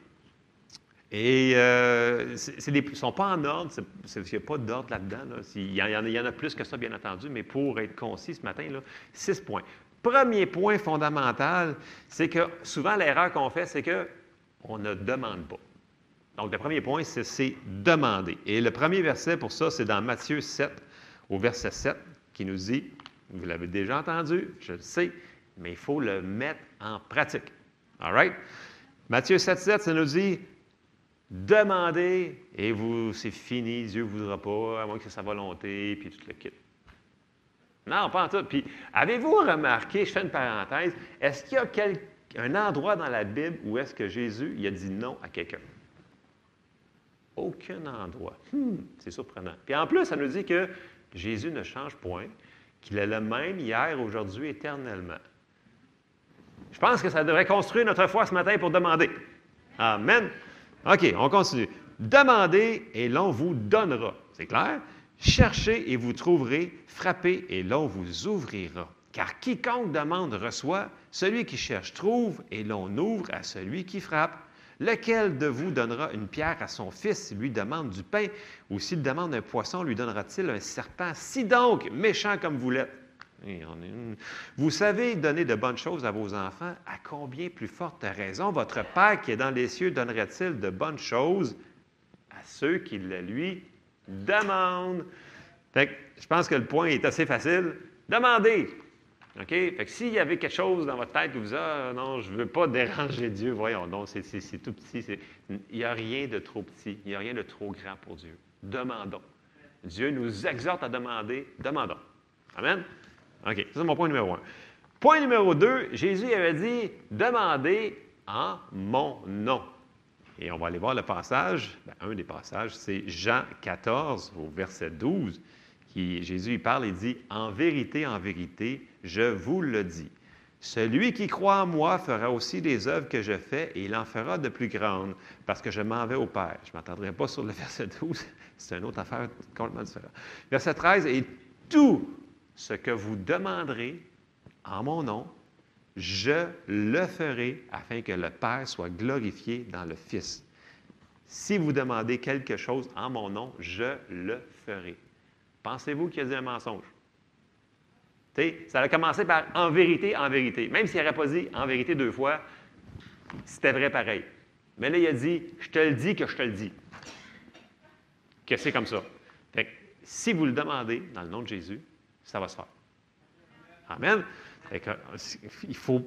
Et ils ne sont pas en ordre, il n'y a pas d'ordre là-dedans. Là. Il y en a plus que ça, bien entendu, mais pour être concis ce matin, là, 6 points. Premier point fondamental, c'est que souvent l'erreur qu'on fait, c'est qu'on ne demande pas. Donc, le premier point, c'est demander. Et le premier verset pour ça, c'est dans Matthieu 7, au verset 7, qui nous dit, vous l'avez déjà entendu, je le sais, mais il faut le mettre en pratique. All right? Matthieu 7, 7, ça nous dit... Demandez, et vous, c'est fini, Dieu ne voudra pas, à moins que c'est sa volonté, puis tout le kit. Non, pas en tout. Puis, avez-vous remarqué, je fais une parenthèse, est-ce qu'il y a un endroit dans la Bible où est-ce que Jésus il a dit non à quelqu'un? Aucun endroit. C'est surprenant. Puis en plus, ça nous dit que Jésus ne change point, qu'il est le même hier, aujourd'hui, éternellement. Je pense que ça devrait construire notre foi ce matin pour demander. Amen! OK, on continue. Demandez et l'on vous donnera. C'est clair? Cherchez et vous trouverez. Frappez et l'on vous ouvrira. Car quiconque demande reçoit. Celui qui cherche trouve et l'on ouvre à celui qui frappe. Lequel de vous donnera une pierre à son fils s'il lui demande du pain? Ou s'il demande un poisson, lui donnera-t-il un serpent? Si donc, méchant comme vous l'êtes, Vous savez donner de bonnes choses à vos enfants, à combien plus forte raison votre Père qui est dans les cieux donnerait-il de bonnes choses à ceux qui le lui demandent? Fait que je pense que le point est assez facile. Demandez! OK? Fait que s'il y avait quelque chose dans votre tête où vous dites « Ah non, je ne veux pas déranger Dieu », voyons donc, c'est tout petit. Il n'y a rien de trop petit, il n'y a rien de trop grand pour Dieu. Demandons. Dieu nous exhorte à demander, demandons. Amen? OK, ça c'est mon point numéro 1. Point numéro 2, Jésus avait dit « Demandez en mon nom ». Et on va aller voir le passage, un des passages, c'est Jean 14, au verset 12, qui, Jésus il parle et dit « en vérité, je vous le dis. Celui qui croit en moi fera aussi les œuvres que je fais et il en fera de plus grandes, parce que je m'en vais au Père. » Je ne m'attendrai pas sur le verset 12, c'est une autre affaire complètement différente. Verset 13, « Et tout ce que vous demanderez en mon nom, je le ferai afin que le Père soit glorifié dans le Fils. Si vous demandez quelque chose en mon nom, je le ferai. » Pensez-vous qu'il a dit un mensonge? T'sais, ça a commencé par « en vérité, en vérité ». Même s'il n'aurait pas dit « en vérité » deux fois, c'était vrai pareil. Mais là, il a dit « je te le dis que je te le dis ». Que c'est comme ça. Fait que, si vous le demandez dans le nom de Jésus, ça va se faire. Amen. Fait que, il faut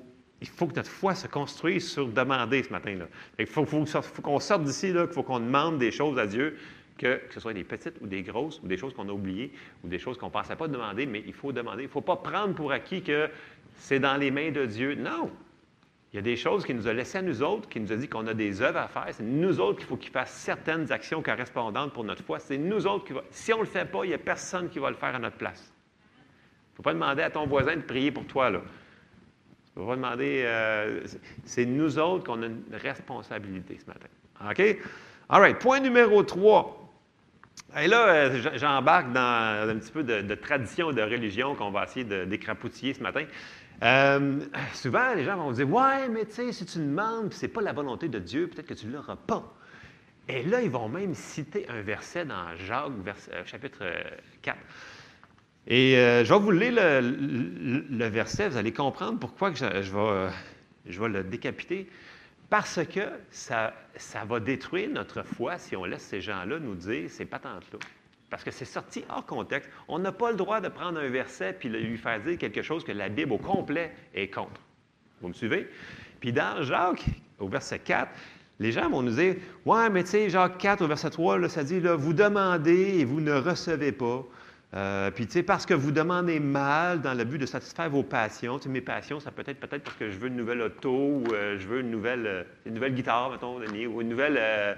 que notre foi se construise sur demander ce matin-là. Il faut qu'on sorte d'ici, il faut qu'on demande des choses à Dieu, que ce soit des petites ou des grosses, ou des choses qu'on a oubliées, ou des choses qu'on ne pensait pas demander, mais il faut demander. Il ne faut pas prendre pour acquis que c'est dans les mains de Dieu. Non! Il y a des choses qu'il nous a laissées à nous autres, qu'il nous a dit qu'on a des œuvres à faire. C'est nous autres qu'il faut qu'il fasse certaines actions correspondantes pour notre foi. C'est nous autres qui va. Si on ne le fait pas, il n'y a personne qui va le faire à notre place. Il ne faut pas demander à ton voisin de prier pour toi, là. Il ne faut pas demander... c'est nous autres qu'on a une responsabilité ce matin. OK? All right. Point numéro 3. Et là, j'embarque dans un petit peu de tradition, de religion qu'on va essayer d'écrapoutiller ce matin. Souvent, les gens vont dire « Ouais, mais tu sais, si tu demandes, puis ce n'est pas la volonté de Dieu, peut-être que tu ne l'auras pas. » Et là, ils vont même citer un verset dans Jacques, chapitre 4. Et je vais vous lire le verset, vous allez comprendre pourquoi que je vais le décapiter. Parce que ça va détruire notre foi si on laisse ces gens-là nous dire ces patentes-là. Parce que c'est sorti hors contexte. On n'a pas le droit de prendre un verset puis lui faire dire quelque chose que la Bible au complet est contre. Vous me suivez? Puis dans Jacques, au verset 4, les gens vont nous dire « Ouais, mais tu sais, Jacques 4, au verset 3, là, ça dit « Vous demandez et vous ne recevez pas. » Puis, tu sais, parce que vous demandez mal dans le but de satisfaire vos passions. Tu sais, mes passions, ça peut être parce que je veux une nouvelle auto ou je veux une nouvelle guitare, mettons, ou une nouvelle,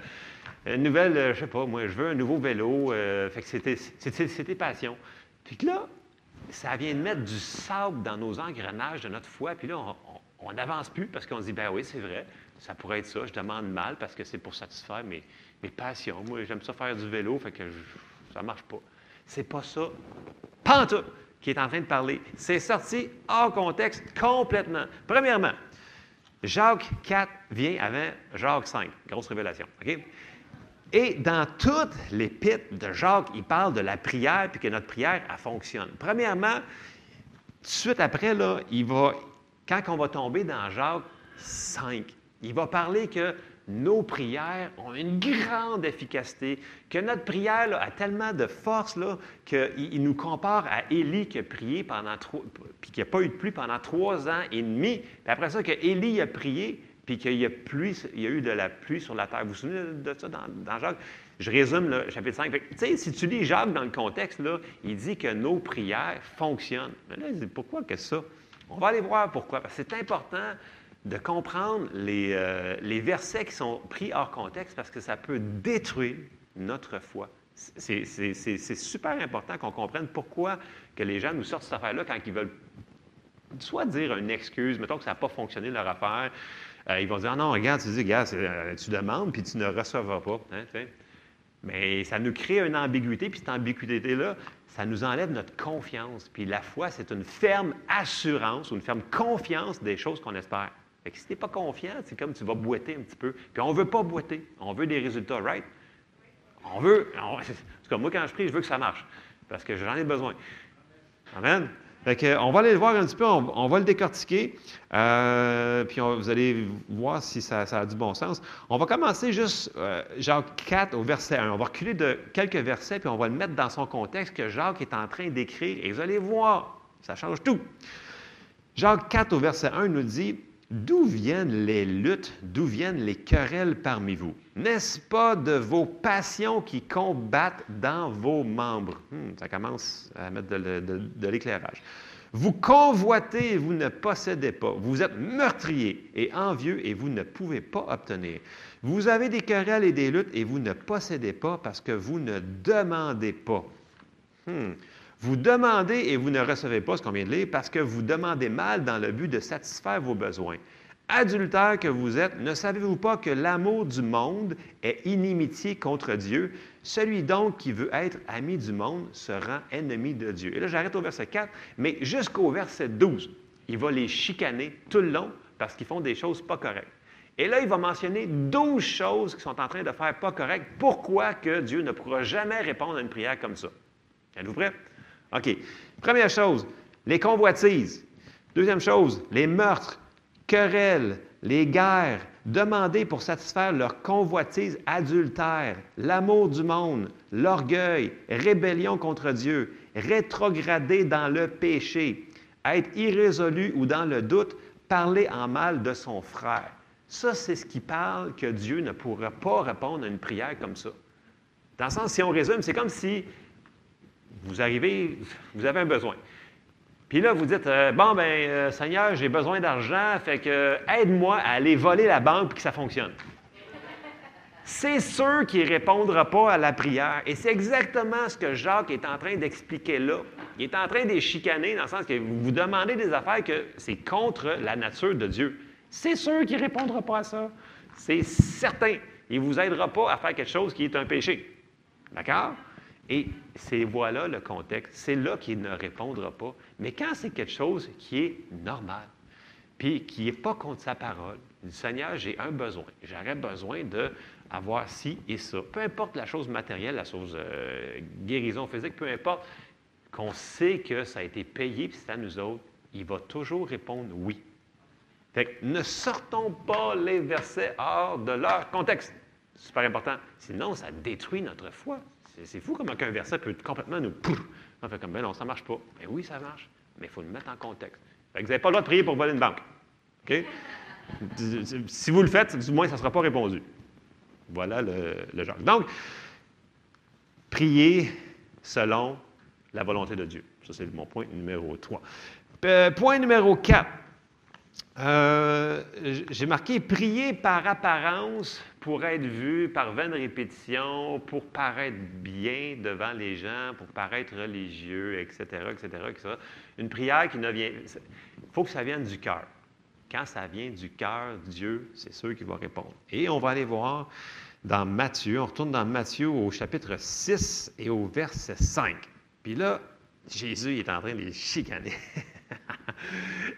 je sais pas, moi, je veux un nouveau vélo. Fait que c'était passion. Puis que là, ça vient de mettre du sable dans nos engrenages de notre foi. Puis là, on n'avance plus parce qu'on se dit, ben oui, c'est vrai, ça pourrait être ça. Je demande mal parce que c'est pour satisfaire mes passions. Moi, j'aime ça faire du vélo, fait que ça marche pas. C'est pas ça, pantoute, qui est en train de parler. C'est sorti hors contexte complètement. Premièrement, Jacques 4 vient avant Jacques 5. Grosse révélation, OK? Et dans toute l'épître de Jacques, il parle de la prière puis que notre prière, elle fonctionne. Premièrement, tout de suite après, là, quand on va tomber dans Jacques 5, il va parler que nos prières ont une grande efficacité, que notre prière là, a tellement de force qu'il nous compare à Élie qui a prié puis qui n'a pas eu de pluie pendant 3 ans et demi. Puis après ça, que Élie a prié, puis qu'il y a eu de la pluie sur la terre. Vous vous souvenez de ça dans Jacques? Je résume le chapitre 5. Fait, si tu lis Jacques dans le contexte, là, il dit que nos prières fonctionnent. Mais là, il dit, pourquoi que ça? On va aller voir pourquoi, parce que c'est important de comprendre les versets qui sont pris hors contexte parce que ça peut détruire notre foi. C'est super important qu'on comprenne pourquoi que les gens nous sortent cette affaire-là quand ils veulent soit dire une excuse, mettons que ça n'a pas fonctionné leur affaire, ils vont dire « Ah non, regarde, tu demandes puis tu ne recevras pas. » Hein, mais ça nous crée une ambiguïté, puis cette ambiguïté-là, ça nous enlève notre confiance. Puis la foi, c'est une ferme assurance ou une ferme confiance des choses qu'on espère. Fait que si tu n'es pas confiant, c'est comme tu vas boiter un petit peu. Puis on ne veut pas boiter. On veut des résultats, right? En tout cas, moi, quand je prie, je veux que ça marche. Parce que j'en ai besoin. Amen? Fait que, on va aller le voir un petit peu, on va le décortiquer, puis vous allez voir si ça a du bon sens. On va commencer juste, Jacques 4 au verset 1. On va reculer de quelques versets, puis on va le mettre dans son contexte que Jacques est en train d'écrire. Et vous allez voir, ça change tout. Jacques 4 au verset 1 nous dit... D'où viennent les luttes, d'où viennent les querelles parmi vous? N'est-ce pas de vos passions qui combattent dans vos membres? Ça commence à mettre de l'éclairage. Vous convoitez et vous ne possédez pas. Vous êtes meurtriers et envieux et vous ne pouvez pas obtenir. Vous avez des querelles et des luttes et vous ne possédez pas parce que vous ne demandez pas. Vous demandez et vous ne recevez pas, ce qu'on vient de lire, parce que vous demandez mal dans le but de satisfaire vos besoins. Adultères que vous êtes, ne savez-vous pas que l'amour du monde est inimitié contre Dieu? Celui donc qui veut être ami du monde se rend ennemi de Dieu. Et là, j'arrête au verset 4, mais jusqu'au verset 12, il va les chicaner tout le long parce qu'ils font des choses pas correctes. Et là, il va mentionner 12 choses qu'ils sont en train de faire pas correctes. Pourquoi que Dieu ne pourra jamais répondre à une prière comme ça? Êtes-vous prêts? OK. Première chose, les convoitises. Deuxième chose, les meurtres, querelles, les guerres, demander pour satisfaire leurs convoitises adultères, l'amour du monde, l'orgueil, rébellion contre Dieu, rétrograder dans le péché, être irrésolu ou dans le doute, parler en mal de son frère. Ça, c'est ce qui parle que Dieu ne pourra pas répondre à une prière comme ça. Dans le sens, si on résume, c'est comme si... Vous arrivez, vous avez un besoin. Puis là, vous dites, Seigneur, j'ai besoin d'argent, fait que aide-moi à aller voler la banque pour que ça fonctionne. C'est sûr qu'il ne répondra pas à la prière. Et c'est exactement ce que Jacques est en train d'expliquer là. Il est en train de les chicaner dans le sens que vous vous demandez des affaires que c'est contre la nature de Dieu. C'est sûr qu'il ne répondra pas à ça. C'est certain. Il ne vous aidera pas à faire quelque chose qui est un péché. D'accord? Et c'est voilà le contexte. C'est là qu'il ne répondra pas. Mais quand c'est quelque chose qui est normal, puis qui n'est pas contre sa parole, il dit, Seigneur, j'ai un besoin. J'aurais besoin d'avoir ci et ça. Peu importe la chose matérielle, la chose guérison physique, peu importe, qu'on sait que ça a été payé, puis c'est à nous autres, il va toujours répondre oui. Fait que ne sortons pas les versets hors de leur contexte. C'est super important. Sinon, ça détruit notre foi. C'est fou comment un verset peut complètement nous... On fait comme, ben non, ça ne marche pas. Ben oui, ça marche, mais il faut le mettre en contexte. Fait que vous n'avez pas le droit de prier pour voler une banque. OK? Si vous le faites, du moins, ça ne sera pas répondu. Voilà le genre. Donc, prier selon la volonté de Dieu. Ça, c'est mon point numéro 3. Point numéro 4. J'ai marqué « Prier par apparence pour être vu, par vaine répétition, pour paraître bien devant les gens, pour paraître religieux, etc., etc., etc. » Une prière qui ne vient... Il faut que ça vienne du cœur. Quand ça vient du cœur, Dieu, c'est sûr qu'il va répondre. Et on va aller voir dans Matthieu. On retourne dans Matthieu au chapitre 6 et au verset 5. Puis là, Jésus il est en train de les chicaner.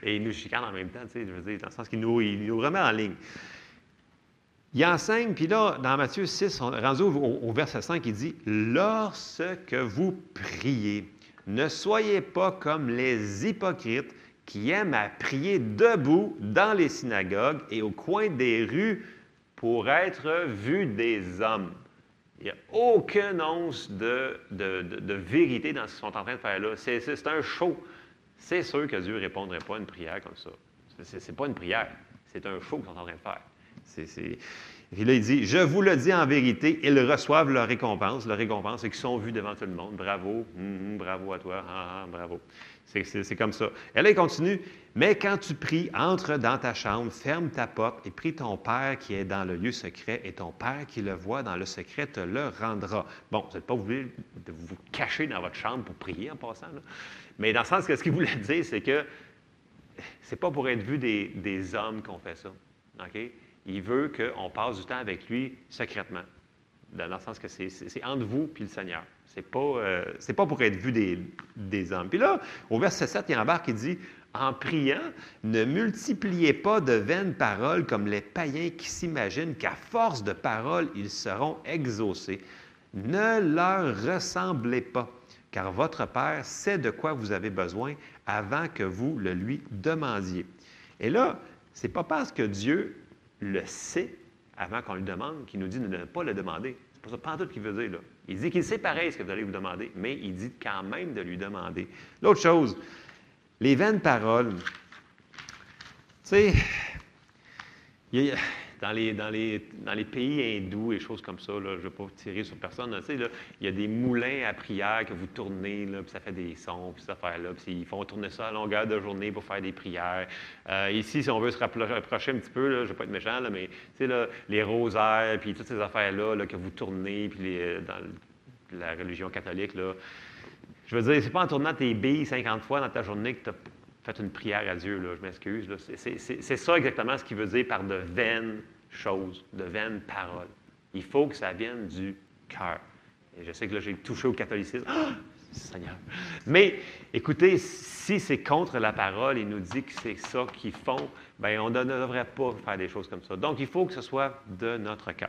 Et il nous chicane en même temps, tu sais, je veux dire, dans le sens qu'il nous remet en ligne. Il enseigne, puis là, dans Matthieu 6, rendu au verset 5, il dit « Lorsque vous priez, ne soyez pas comme les hypocrites qui aiment à prier debout dans les synagogues et au coin des rues pour être vus des hommes. » Il n'y a aucune once de vérité dans ce qu'ils sont en train de faire là. C'est un show. C'est sûr que Dieu ne répondrait pas à une prière comme ça. Ce n'est pas une prière, c'est un show qu'ils sont en train de faire. Et là, il dit, « Je vous le dis en vérité, ils reçoivent leur récompense. » Leur récompense, c'est qu'ils sont vus devant tout le monde. « Bravo, bravo à toi, bravo. » C'est comme ça. Et là, il continue, « Mais quand tu pries, entre dans ta chambre, ferme ta porte et prie ton Père qui est dans le lieu secret, et ton Père qui le voit dans le secret te le rendra. » Bon, vous n'êtes pas obligé de vous cacher dans votre chambre pour prier en passant, là. Mais dans le sens que ce qu'il voulait dire, c'est que c'est pas pour être vu des hommes qu'on fait ça. OK? Il veut qu'on passe du temps avec lui secrètement. Dans le sens que c'est entre vous et le Seigneur. C'est pas pour être vu des hommes. Puis là, au verset 7, il embarque, il dit « En priant, ne multipliez pas de vaines paroles comme les païens qui s'imaginent qu'à force de paroles, ils seront exaucés. Ne leur ressemblez pas. » car votre Père sait de quoi vous avez besoin avant que vous le lui demandiez. Et là, ce n'est pas parce que Dieu le sait avant qu'on lui demande qu'il nous dit de ne pas le demander. C'est pas ça, pas en tout qu'il veut dire, là. Il dit qu'il sait pareil ce que vous allez vous demander, mais il dit quand même de lui demander. L'autre chose, les vaines paroles. Tu sais, dans les pays hindous et choses comme ça, là, je ne vais pas tirer sur personne, tu sais, là, il y a des moulins à prière que vous tournez, là, puis ça fait des sons, puis ça fait là, puis ils font tourner ça à longueur de journée pour faire des prières. Ici, si on veut se rapprocher un petit peu, là, je ne vais pas être méchant, là, mais tu sais, là, les rosaires, puis toutes ces affaires-là là, que vous tournez, puis dans la religion catholique, là, je veux dire, c'est pas en tournant tes billes 50 fois dans ta journée que tu as fait une prière à Dieu, là, je m'excuse. Là. C'est ça exactement ce qu'il veut dire par de vaines choses, de vaines paroles. Il faut que ça vienne du cœur. Et je sais que là, j'ai touché au catholicisme. Ah! Seigneur! Mais, écoutez, si c'est contre la parole, il nous dit que c'est ça qu'ils font, bien, on ne devrait pas faire des choses comme ça. Donc, il faut que ce soit de notre cœur.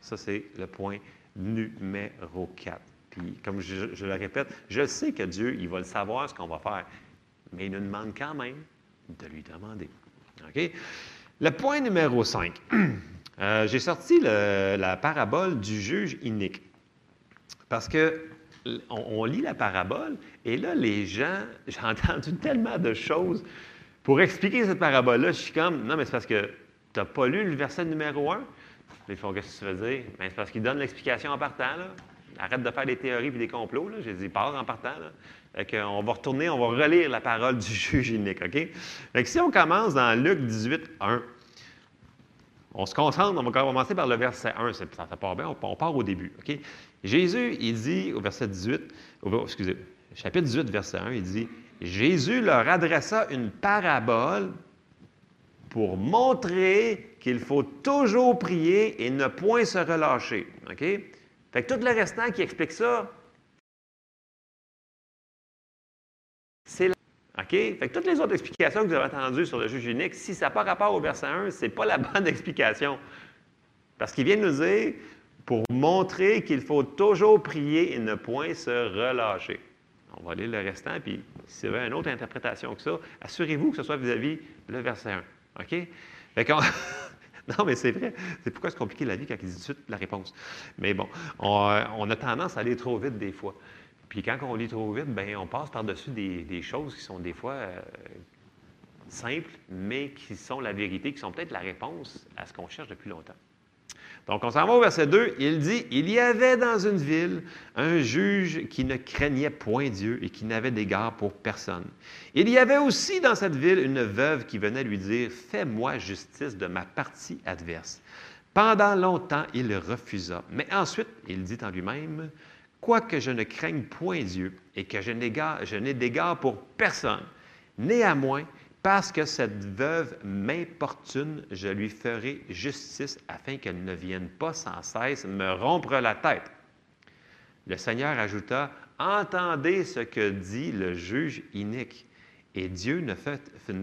Ça, c'est le point numéro 4. Puis, comme je le répète, je sais que Dieu, il va le savoir ce qu'on va faire, mais il nous demande quand même de lui demander. OK? Le point numéro 5. J'ai sorti la parabole du juge inique. Parce qu'on lit la parabole, et là, les gens, j'ai entendu tellement de choses. Pour expliquer cette parabole-là, je suis comme, non, mais c'est parce que tu n'as pas lu le verset numéro 1. Ils font, qu'est-ce que tu veux dire? Bien, c'est parce qu'il donne l'explication en partant, là. Arrête de faire des théories et des complots. Là. J'ai dit, pars en partant. Là. Fait qu'on va retourner, on va relire la parole du juge inique. OK? Fait que si on commence dans Luc 18, 1, on se concentre, on va commencer par le verset 1. Ça part bien, on part au début. OK? Jésus, il dit au verset 18, excusez, chapitre 18, verset 1, il dit, « Jésus leur adressa une parabole pour montrer qu'il faut toujours prier et ne point se relâcher. OK? » Fait que tout le restant qui explique ça, c'est là. OK? Fait que toutes les autres explications que vous avez entendues sur le juge unique, si ça n'a pas rapport au verset 1, ce n'est pas la bonne explication. Parce qu'il vient de nous dire, pour montrer qu'il faut toujours prier et ne point se relâcher. On va lire le restant, puis si vous avez une autre interprétation que ça, assurez-vous que ce soit vis-à-vis le verset 1. OK? Fait qu'on... Non, mais c'est vrai. C'est pourquoi c'est compliqué la vie quand ils disent tout de suite la réponse. Mais bon, on a tendance à aller trop vite des fois. Puis quand on lit trop vite, bien, on passe par-dessus des choses qui sont des fois simples, mais qui sont la vérité, qui sont peut-être la réponse à ce qu'on cherche depuis longtemps. Donc, on s'en va au verset 2. Il dit, « Il y avait dans une ville un juge qui ne craignait point Dieu et qui n'avait d'égard pour personne. Il y avait aussi dans cette ville une veuve qui venait lui dire, « Fais-moi justice de ma partie adverse. » Pendant longtemps, il refusa. Mais ensuite, il dit en lui-même, « Quoique je ne craigne point Dieu et que je n'ai d'égard pour personne, néanmoins, parce que cette veuve m'importune, je lui ferai justice afin qu'elle ne vienne pas sans cesse me rompre la tête. » Le Seigneur ajouta, « Entendez ce que dit le juge inique, et Dieu ne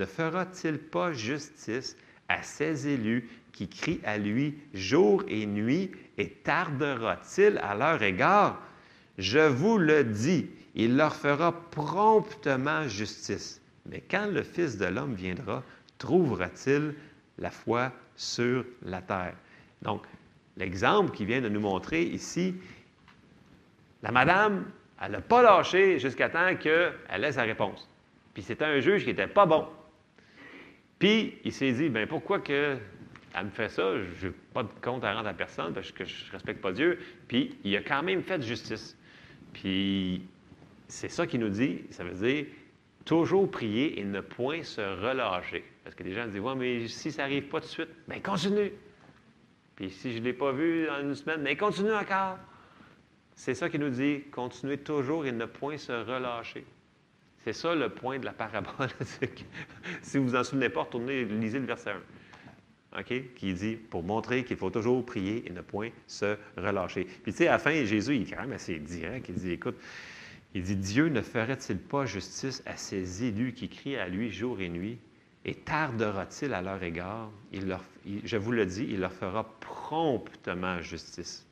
fera-t-il pas justice à ses élus qui crient à lui jour et nuit, et tardera-t-il à leur égard? Je vous le dis, il leur fera promptement justice. Mais quand le Fils de l'homme viendra, trouvera-t-il la foi sur la terre? » Donc, l'exemple qu'il vient de nous montrer ici, la madame, elle n'a pas lâché jusqu'à temps qu'elle ait sa réponse. Puis c'était un juge qui n'était pas bon. Puis il s'est dit, « Bien, pourquoi que elle me fait ça? Je n'ai pas de compte à rendre à personne parce que je ne respecte pas Dieu. » Puis il a quand même fait justice. Puis c'est ça qu'il nous dit, ça veut dire... toujours prier et ne point se relâcher. Parce que les gens disent, « Ouais, mais si ça n'arrive pas tout de suite, bien continue. Puis si je ne l'ai pas vu en une semaine, bien continue encore. » C'est ça qui nous dit, continuer toujours et ne point se relâcher. C'est ça le point de la parabole. Si vous en souvenez pas, retournez, lisez le verset 1. OK? Qui dit, pour montrer qu'il faut toujours prier et ne point se relâcher. Puis tu sais, à la fin, Jésus, il est quand même assez direct. Il dit, « Écoute, il dit, Dieu ne ferait-il pas justice à ses élus qui crient à lui jour et nuit, et tardera-t-il à leur égard? Je vous le dis, il leur fera promptement justice.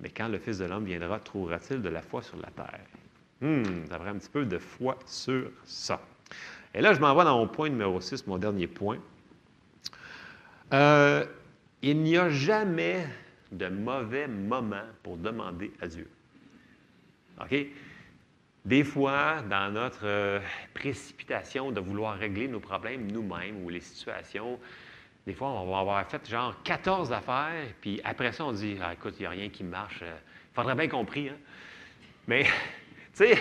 Mais quand le Fils de l'homme viendra, trouvera-t-il de la foi sur la terre? J'aurais un petit peu de foi sur ça. Et là, je m'en vais dans mon point numéro 6, mon dernier point. Il n'y a jamais de mauvais moment pour demander à Dieu. OK? Des fois, dans notre précipitation de vouloir régler nos problèmes nous-mêmes ou les situations, des fois, on va avoir fait genre 14 affaires, puis après ça, on dit « Écoute, il n'y a rien qui marche. Il faudrait bien qu'on prie. Hein? » Mais, tu sais,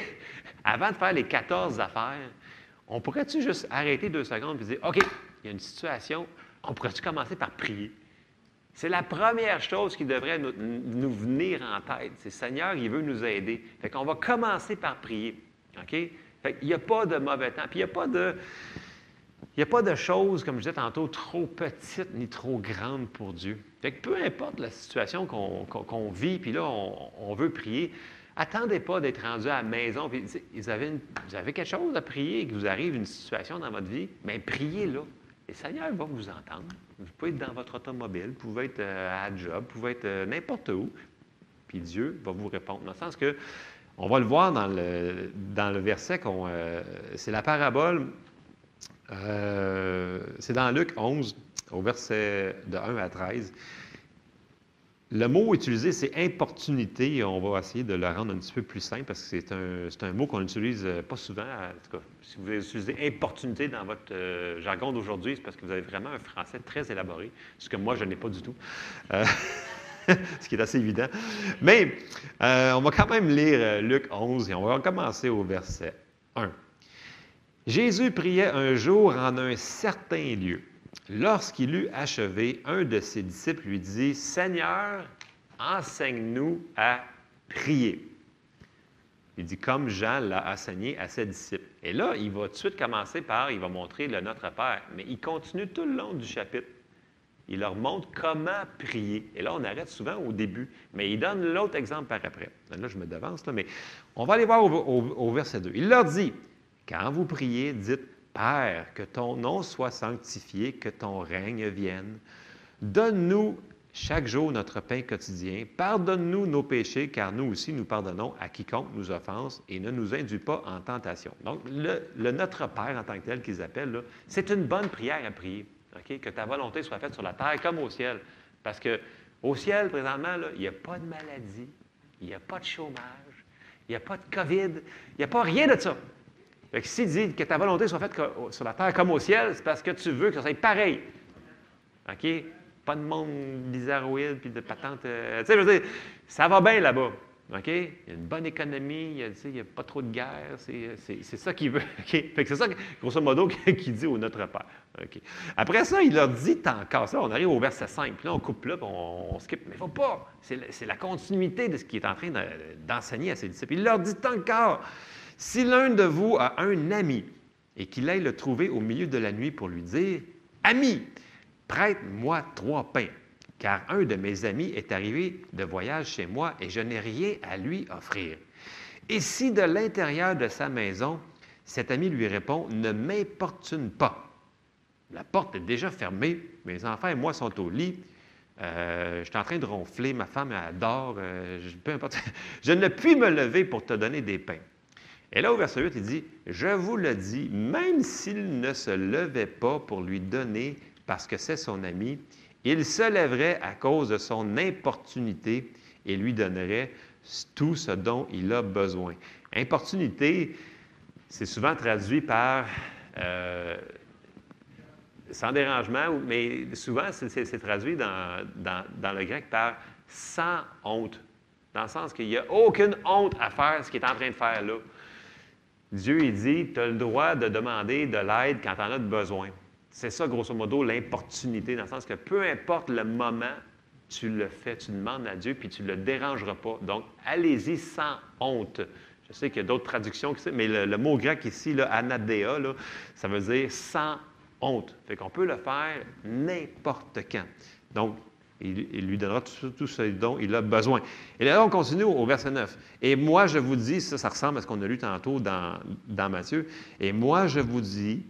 avant de faire les 14 affaires, on pourrait-tu juste arrêter 2 secondes et dire « OK, il y a une situation, on pourrait-tu commencer par prier? » C'est la première chose qui devrait nous venir en tête. C'est « Seigneur, il veut nous aider. » Fait qu'on va commencer par prier. OK? Fait qu'il n'y a pas de mauvais temps. Puis il n'y a pas de... Il n'y a pas de choses, comme je disais tantôt, trop petites ni trop grandes pour Dieu. Fait que peu importe la situation qu'on vit, puis là, on veut prier, attendez pas d'être rendu à la maison. Puis, vous avez quelque chose à prier, que vous arrive une situation dans votre vie, bien, priez là. Le Seigneur va vous entendre. Vous pouvez être dans votre automobile, vous pouvez être à la job, vous pouvez être n'importe où, puis Dieu va vous répondre. Dans le sens que, on va le voir dans le verset, c'est la parabole... c'est dans Luc 11, au verset de 1 à 13. Le mot utilisé, c'est « importunité ». On va essayer de le rendre un petit peu plus simple parce que c'est un mot qu'on n'utilise pas souvent. En tout cas, si vous utilisez « importunité » dans votre jargon d'aujourd'hui, c'est parce que vous avez vraiment un français très élaboré, ce que moi, je n'ai pas du tout, ce qui est assez évident. Mais on va quand même lire Luc 11 et on va commencer au verset 1. Jésus priait un jour en un certain lieu. Lorsqu'il eut achevé, un de ses disciples lui dit « Seigneur, enseigne-nous à prier. » Il dit « Comme Jean l'a enseigné à ses disciples. » Et là, il va tout de suite commencer par, il va montrer le Notre Père. Mais il continue tout le long du chapitre. Il leur montre comment prier. Et là, on arrête souvent au début. Mais il donne l'autre exemple par après. Là, je me devance, là, mais on va aller voir au verset 2. Il leur dit: quand vous priez, dites « Père, que ton nom soit sanctifié, que ton règne vienne. Donne-nous chaque jour notre pain quotidien. Pardonne-nous nos péchés, car nous aussi nous pardonnons à quiconque nous offense et ne nous induis pas en tentation. » Donc, le Notre Père en tant que tel qu'ils appellent, là, c'est une bonne prière à prier. Okay? Que ta volonté soit faite sur la terre comme au ciel. Parce qu'au ciel, présentement, il n'y a pas de maladie, il n'y a pas de chômage, il n'y a pas de COVID, il n'y a pas rien de ça. Fait que s'il dit que ta volonté soit faite sur la terre comme au ciel, c'est parce que tu veux que ça soit pareil. OK? Pas de monde bizarroïde puis de patente. Tu sais, je veux dire, ça va bien là-bas. OK? Il y a une bonne économie, il n'y a pas trop de guerre. C'est ça qu'il veut. OK? Fait que c'est ça, grosso modo, qu'il dit au Notre Père. OK? Après ça, il leur dit encore ça. On arrive au verset 5. Puis là, on coupe là, puis on skip. Mais il ne faut pas. C'est la continuité de ce qu'il est en train d'enseigner à ses disciples. Il leur dit encore: « Si l'un de vous a un ami et qu'il aille le trouver au milieu de la nuit pour lui dire « Ami, prête-moi 3 pains, car un de mes amis est arrivé de voyage chez moi et je n'ai rien à lui offrir. » Et si de l'intérieur de sa maison, cet ami lui répond « Ne m'importune pas. » La porte est déjà fermée, mes enfants et moi sont au lit. Je suis en train de ronfler, ma femme adore, peu importe. Je ne puis me lever pour te donner des pains. » Et là, au verset 8, il dit: « Je vous le dis, même s'il ne se levait pas pour lui donner parce que c'est son ami, il se lèverait à cause de son importunité et lui donnerait tout ce dont il a besoin. » Importunité, c'est souvent traduit par sans dérangement, mais souvent c'est traduit dans le grec par sans honte, dans le sens qu'il n'y a aucune honte à faire ce qu'il est en train de faire là. Dieu, il dit, tu as le droit de demander de l'aide quand tu en as besoin. C'est ça, grosso modo, l'importunité, dans le sens que peu importe le moment, tu le fais, tu demandes à Dieu, puis tu ne le dérangeras pas. Donc, allez-y sans honte. Je sais qu'il y a d'autres traductions, mais le mot grec ici, là, anadéa, là, ça veut dire sans honte. Fait qu'on peut le faire n'importe quand. Donc, il lui donnera tout ce dont il a besoin. Et là, on continue au verset 9. « Et moi, je vous dis... » Ça ressemble à ce qu'on a lu tantôt dans Matthieu. « Et moi, je vous dis,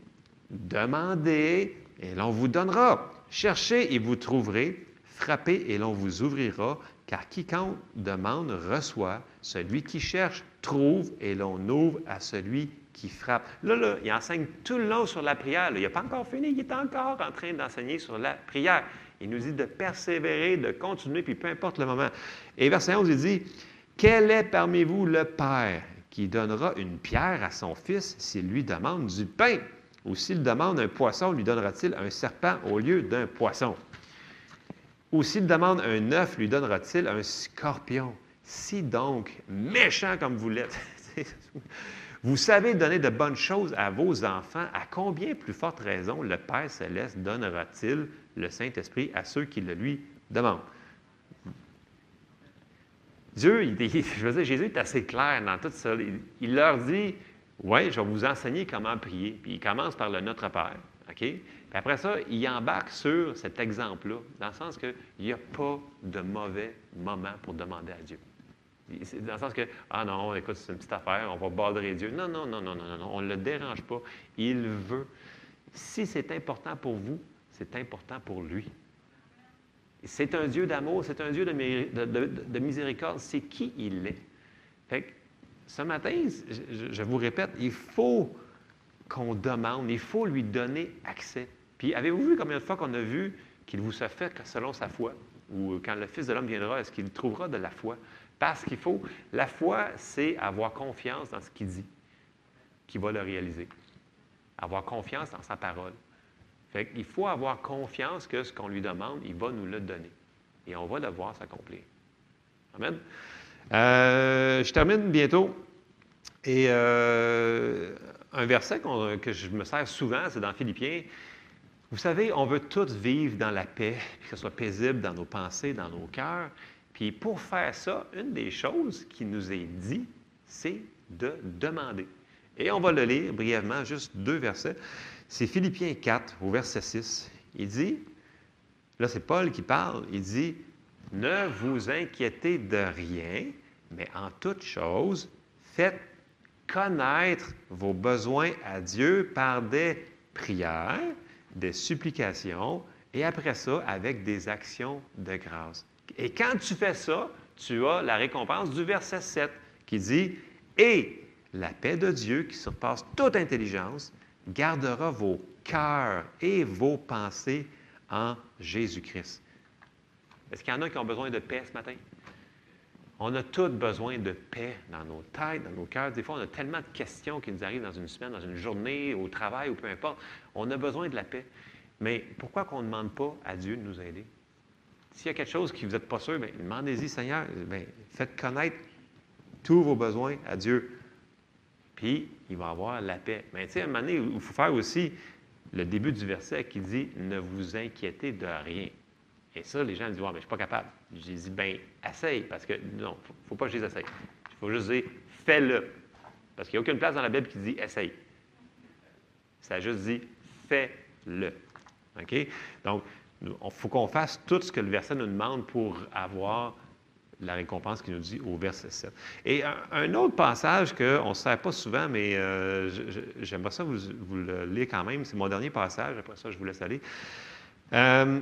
demandez et l'on vous donnera. Cherchez et vous trouverez. Frappez et l'on vous ouvrira. Car quiconque demande reçoit. Celui qui cherche trouve et l'on ouvre à celui qui frappe. Là, il enseigne tout le long sur la prière. Là, il n'a pas encore fini, il est encore en train d'enseigner sur la prière. Il nous dit de persévérer, de continuer, puis peu importe le moment. Et verset 11, il dit, « Quel est parmi vous le Père qui donnera une pierre à son fils s'il lui demande du pain? Ou s'il demande un poisson, lui donnera-t-il un serpent au lieu d'un poisson? Ou s'il demande un œuf, lui donnera-t-il un scorpion? Si donc, méchant comme vous l'êtes, vous savez donner de bonnes choses à vos enfants, à combien plus forte raison le Père Céleste donnera-t-il le Saint-Esprit à ceux qui le lui demandent? » Dieu, je veux dire, Jésus est assez clair dans tout ça. Il leur dit, « Oui, je vais vous enseigner comment prier. » Puis il commence par le « Notre Père ». Okay? Puis après ça, il embarque sur cet exemple-là, dans le sens qu'il n'y a pas de mauvais moment pour demander à Dieu. Dans le sens que, ah non, écoute, c'est une petite affaire, on va badrer Dieu. Non, non, non, non, non, non, on ne le dérange pas. Il veut. Si c'est important pour vous, c'est important pour lui. C'est un Dieu d'amour, c'est un Dieu de miséricorde, c'est qui il est. Fait que, ce matin, je vous répète, il faut qu'on demande, il faut lui donner accès. Puis, avez-vous vu combien de fois qu'on a vu qu'il vous se fait selon sa foi? Ou quand le Fils de l'homme viendra, est-ce qu'il trouvera de la foi? Parce qu'il faut, la foi, c'est avoir confiance dans ce qu'il dit, qu'il va le réaliser. Avoir confiance dans sa parole. Fait qu'il faut avoir confiance que ce qu'on lui demande, il va nous le donner. Et on va le voir s'accomplir. Amen. Je termine bientôt. Et un verset que je me sers souvent, c'est dans Philippiens. Vous savez, on veut tous vivre dans la paix, puis que ce soit paisible dans nos pensées, dans nos cœurs. Puis pour faire ça, une des choses qui nous est dit, c'est de demander. Et on va le lire brièvement, juste deux versets. C'est Philippiens 4, au verset 6. Il dit, là c'est Paul qui parle, il dit, « Ne vous inquiétez de rien, mais en toute chose, faites connaître vos besoins à Dieu par des prières, des supplications, et après ça, avec des actions de grâce. » Et quand tu fais ça, tu as la récompense du verset 7 qui dit, « Et la paix de Dieu qui surpasse toute intelligence, gardera vos cœurs et vos pensées en Jésus-Christ. » Est-ce qu'il y en a qui ont besoin de paix ce matin? On a tous besoin de paix dans nos têtes, dans nos cœurs. Des fois, on a tellement de questions qui nous arrivent dans une semaine, dans une journée, au travail, ou peu importe. On a besoin de la paix. Mais pourquoi qu'on ne demande pas à Dieu de nous aider? S'il y a quelque chose que vous n'êtes pas sûr, bien, demandez-y, Seigneur. Bien, faites connaître tous vos besoins à Dieu. Puis, il va avoir la paix. Mais tu sais, à un moment donné, il faut faire aussi le début du verset qui dit « Ne vous inquiétez de rien ». Et ça, les gens disent « Ouais, mais je ne suis pas capable ». J'ai dit « Bien, essaye ». Parce que non, il ne faut pas que je les essaye. Il faut juste dire « Fais-le ». Parce qu'il n'y a aucune place dans la Bible qui dit « Essaye ». Ça juste dit « Fais-le ». OK? Donc, il faut qu'on fasse tout ce que le verset nous demande pour avoir la récompense qu'il nous dit au verset 7. Et un autre passage qu'on ne sert pas souvent, mais j'aimerais ça vous le lire quand même. C'est mon dernier passage. Après ça, je vous laisse aller.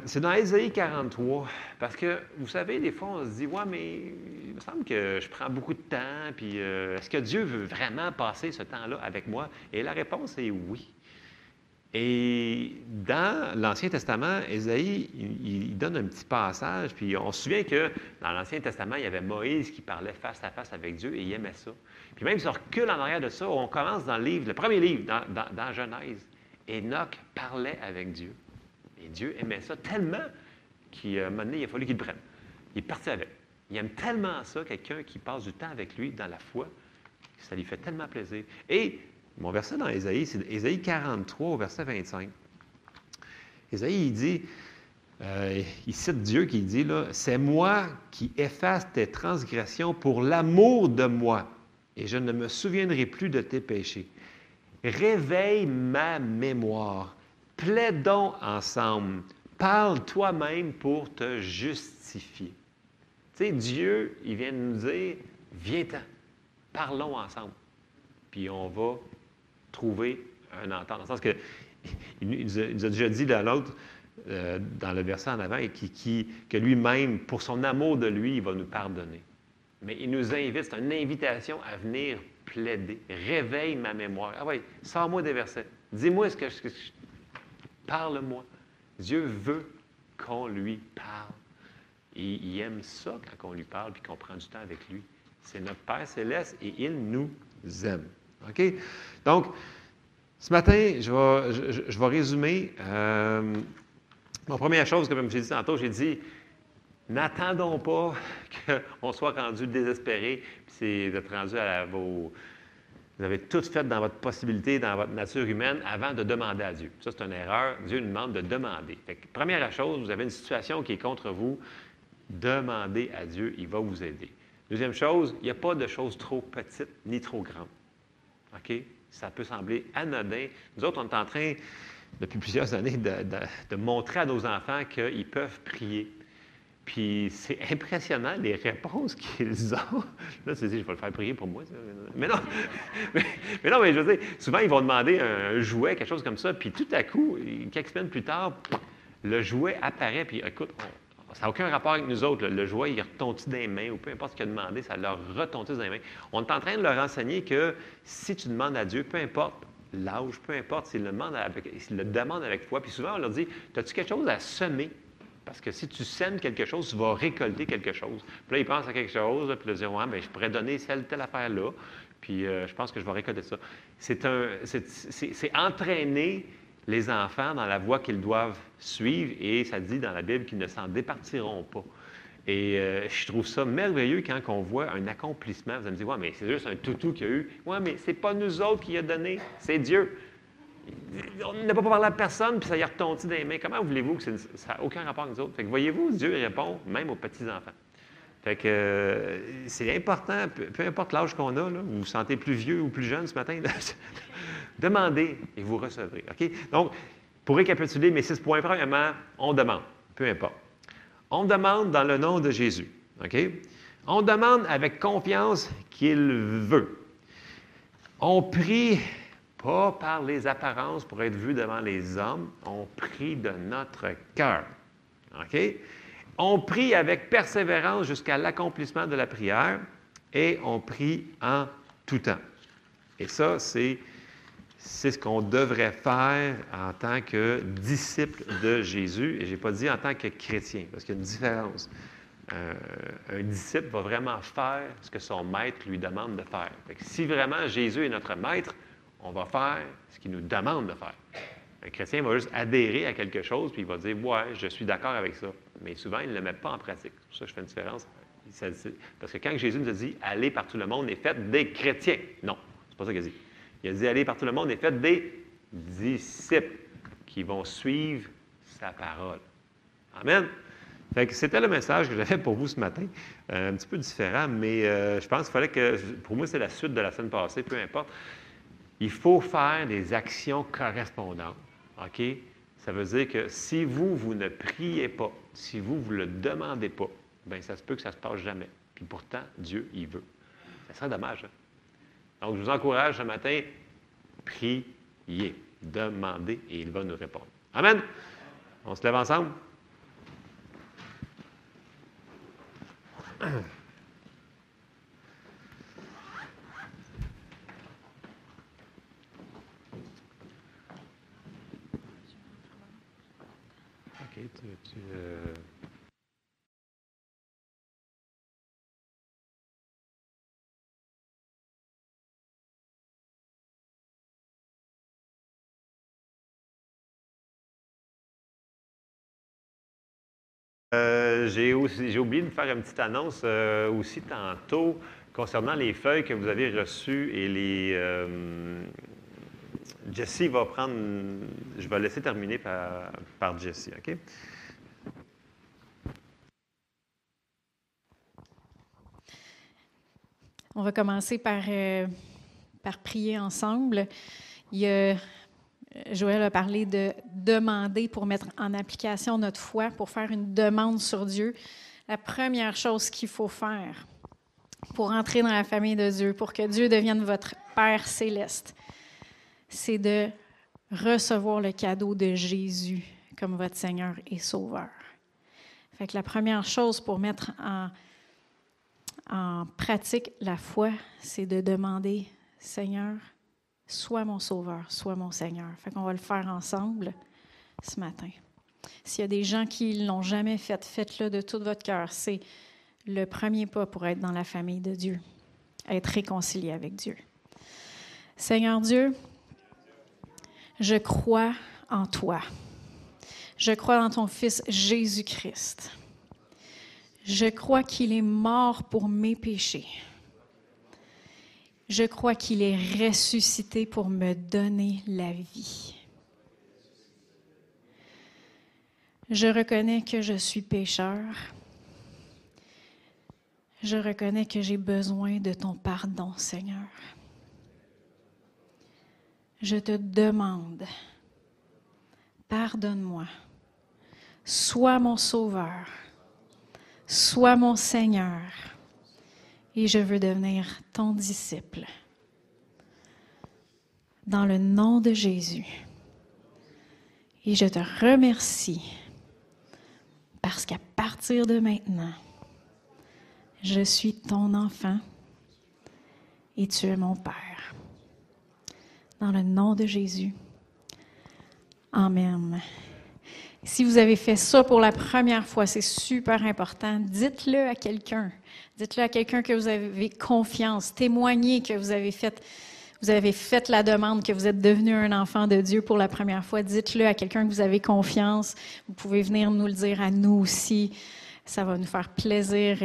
C'est dans Ésaïe 43. Parce que, vous savez, des fois, on se dit, « Ouais, mais il me semble que je prends beaucoup de temps. Puis est-ce que Dieu veut vraiment passer ce temps-là avec moi? » Et la réponse est oui. Et dans l'Ancien Testament, Ésaïe, il donne un petit passage, puis on se souvient que dans l'Ancien Testament, il y avait Moïse qui parlait face à face avec Dieu et il aimait ça. Puis même si on recule en arrière de ça, on commence dans le premier livre, dans Genèse. Enoch parlait avec Dieu. Et Dieu aimait ça tellement qu'à un moment donné, il a fallu qu'il le prenne. Il est parti avec. Il aime tellement ça, quelqu'un qui passe du temps avec lui dans la foi, que ça lui fait tellement plaisir. Et mon verset dans Ésaïe, c'est Ésaïe 43 au verset 25. Ésaïe, il dit, il cite Dieu qui dit, là, « C'est moi qui efface tes transgressions pour l'amour de moi, et je ne me souviendrai plus de tes péchés. Réveille ma mémoire, plaidons ensemble, parle toi-même pour te justifier. » Tu sais, Dieu, il vient de nous dire, « Viens-t'en, parlons ensemble. » Puis on va trouver un entente. Dans le sens que, il nous a déjà dit dans l'autre, dans le verset en avant, que lui-même, pour son amour de lui, il va nous pardonner. Mais il nous invite, c'est une invitation à venir plaider. Réveille ma mémoire. Ah oui, sors-moi des versets. Dis-moi ce que je... Parle-moi. Dieu veut qu'on lui parle. Il aime ça quand on lui parle puis qu'on prend du temps avec lui. C'est notre Père Céleste et il nous aime. OK? Donc, ce matin, je vais résumer. Ma première chose, comme j'ai dit tantôt, j'ai dit... N'attendons pas qu'on soit rendu désespéré, puis c'est d'être rendu à vos... Vous avez tout fait dans votre possibilité, dans votre nature humaine, avant de demander à Dieu. Ça, c'est une erreur. Dieu nous demande de demander. Fait que, première chose, vous avez une situation qui est contre vous, demandez à Dieu, il va vous aider. Deuxième chose, il n'y a pas de choses trop petites ni trop grandes. OK? Ça peut sembler anodin. Nous autres, on est en train, depuis plusieurs années, de montrer à nos enfants qu'ils peuvent prier. Puis c'est impressionnant les réponses qu'ils ont. Là, tu te dis, je vais le faire prier pour moi. Ça. Mais non, mais je veux dire, souvent, ils vont demander un jouet, quelque chose comme ça, puis tout à coup, quelques semaines plus tard, le jouet apparaît, puis écoute, ça n'a aucun rapport avec nous autres. Là. Le jouet, il retontit dans les mains, ou peu importe ce qu'il a demandé, ça leur retontit dans les mains. On est en train de leur enseigner que si tu demandes à Dieu, peu importe l'âge, peu importe s'ils le demandent avec foi, puis souvent, on leur dit, « As-tu quelque chose à semer? » Parce que si tu sèmes quelque chose, tu vas récolter quelque chose. Puis là, ils pensent à quelque chose, puis là, ils disent « Ah, bien, je pourrais donner telle affaire-là, puis je pense que je vais récolter ça. » C'est entraîner les enfants dans la voie qu'ils doivent suivre, et ça dit dans la Bible qu'ils ne s'en départiront pas. Et je trouve ça merveilleux quand on voit un accomplissement. Vous allez me dire « Ouais, mais c'est juste un toutou qu'il y a eu. »« Ouais, mais c'est pas nous autres qui l'a donné, c'est Dieu. » On n'a pas parlé à personne, puis ça y retombe dans les mains. Comment voulez-vous que ça n'a aucun rapport avec nous autres? Fait que voyez-vous, Dieu répond même aux petits-enfants. Fait que c'est important, peu importe l'âge qu'on a, là, vous vous sentez plus vieux ou plus jeune ce matin, demandez et vous recevrez. Okay? Donc, pour récapituler mes 6 points, premièrement, on demande, peu importe. On demande dans le nom de Jésus. Okay? On demande avec confiance qu'il veut. On prie... Pas par les apparences pour être vu devant les hommes. On prie de notre cœur. OK? On prie avec persévérance jusqu'à l'accomplissement de la prière et on prie en tout temps. Et ça, c'est ce qu'on devrait faire en tant que disciple de Jésus. Et je n'ai pas dit en tant que chrétien, parce qu'il y a une différence. Un disciple va vraiment faire ce que son maître lui demande de faire. Fait que si vraiment Jésus est notre maître, on va faire ce qu'il nous demande de faire. Un chrétien va juste adhérer à quelque chose, puis il va dire « Ouais, je suis d'accord avec ça. » Mais souvent, il ne le met pas en pratique. C'est pour ça que je fais une différence. Parce que quand Jésus nous a dit « Allez par tout le monde et faites des chrétiens », non, c'est pas ça qu'il a dit. Il a dit « Allez par tout le monde et faites des disciples qui vont suivre sa parole. » Amen! Fait que c'était le message que j'avais pour vous ce matin, un petit peu différent, mais je pense qu'il fallait que, pour moi, c'est la suite de la semaine passée, peu importe. Il faut faire des actions correspondantes, OK? Ça veut dire que si vous ne priez pas, si vous ne le demandez pas, bien, ça se peut que ça ne se passe jamais. Puis pourtant, Dieu, il veut. Ça serait dommage, hein? Donc, je vous encourage ce matin, priez, demandez, et il va nous répondre. Amen! On se lève ensemble? J'ai oublié de faire une petite annonce aussi tantôt concernant les feuilles que vous avez reçues et les... Jessie va prendre... Je vais laisser terminer par Jessie, OK? On va commencer par prier ensemble. Joël a parlé de demander pour mettre en application notre foi, pour faire une demande sur Dieu. La première chose qu'il faut faire pour entrer dans la famille de Dieu, pour que Dieu devienne votre Père Céleste, c'est de recevoir le cadeau de Jésus comme votre Seigneur et Sauveur. Fait que la première chose pour mettre en en pratique la foi, c'est de demander « Seigneur, sois mon Sauveur, sois mon Seigneur ». Fait qu'on va le faire ensemble ce matin. S'il y a des gens qui ne l'ont jamais fait, faites-le de tout votre cœur. C'est le premier pas pour être dans la famille de Dieu, être réconcilié avec Dieu. Seigneur Dieu, je crois en toi. Je crois dans ton Fils Jésus-Christ. Je crois qu'il est mort pour mes péchés. Je crois qu'il est ressuscité pour me donner la vie. Je reconnais que je suis pécheur. Je reconnais que j'ai besoin de ton pardon, Seigneur. Je te demande, pardonne-moi. Sois mon Sauveur. Sois mon Seigneur. Et je veux devenir ton disciple. Dans le nom de Jésus. Et je te remercie parce qu'à partir de maintenant, je suis ton enfant et tu es mon Père. Dans le nom de Jésus. Amen. Si vous avez fait ça pour la première fois, c'est super important. Dites-le à quelqu'un. Dites-le à quelqu'un que vous avez confiance. Témoignez que vous avez fait la demande, que vous êtes devenu un enfant de Dieu pour la première fois. Dites-le à quelqu'un que vous avez confiance. Vous pouvez venir nous le dire à nous aussi. Ça va nous faire plaisir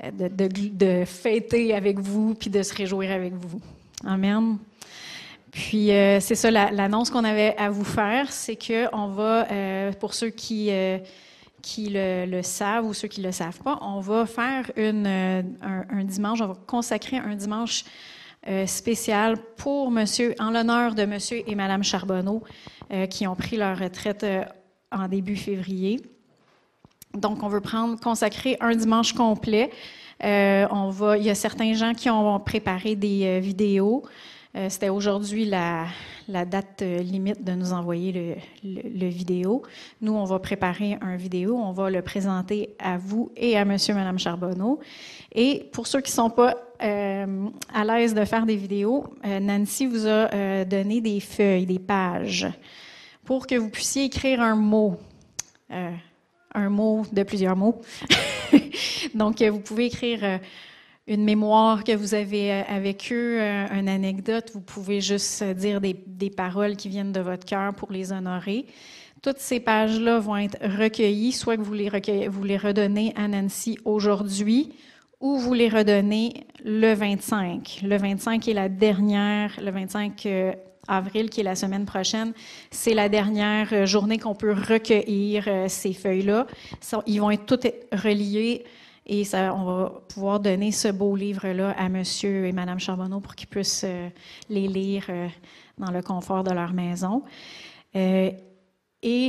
de fêter avec vous puis de se réjouir avec vous. Amen. Puis, c'est ça, l'annonce qu'on avait à vous faire, c'est qu'on va, pour ceux qui le savent ou ceux qui ne le savent pas, on va faire un dimanche, on va consacrer un dimanche spécial pour monsieur, en l'honneur de monsieur et madame Charbonneau, qui ont pris leur retraite en début février. Donc, on veut consacrer un dimanche complet. Il y a certains gens qui ont préparé des vidéos. C'était aujourd'hui la date limite de nous envoyer le vidéo. Nous, on va préparer un vidéo. On va le présenter à vous et à monsieur et madame Charbonneau. Et pour ceux qui ne sont pas à l'aise de faire des vidéos, Nancy vous a donné des feuilles, des pages, pour que vous puissiez écrire un mot de plusieurs mots. Donc, vous pouvez écrire... une mémoire que vous avez avec eux, une anecdote, vous pouvez juste dire des paroles qui viennent de votre cœur pour les honorer. Toutes ces pages-là vont être recueillies, soit que vous les redonnez à Nancy aujourd'hui ou vous les redonnez le 25. Le 25 est la dernière, le 25 avril qui est la semaine prochaine, c'est la dernière journée qu'on peut recueillir ces feuilles-là. Ils vont être toutes reliées. Et ça, on va pouvoir donner ce beau livre-là à monsieur et madame Charbonneau pour qu'ils puissent les lire dans le confort de leur maison. Et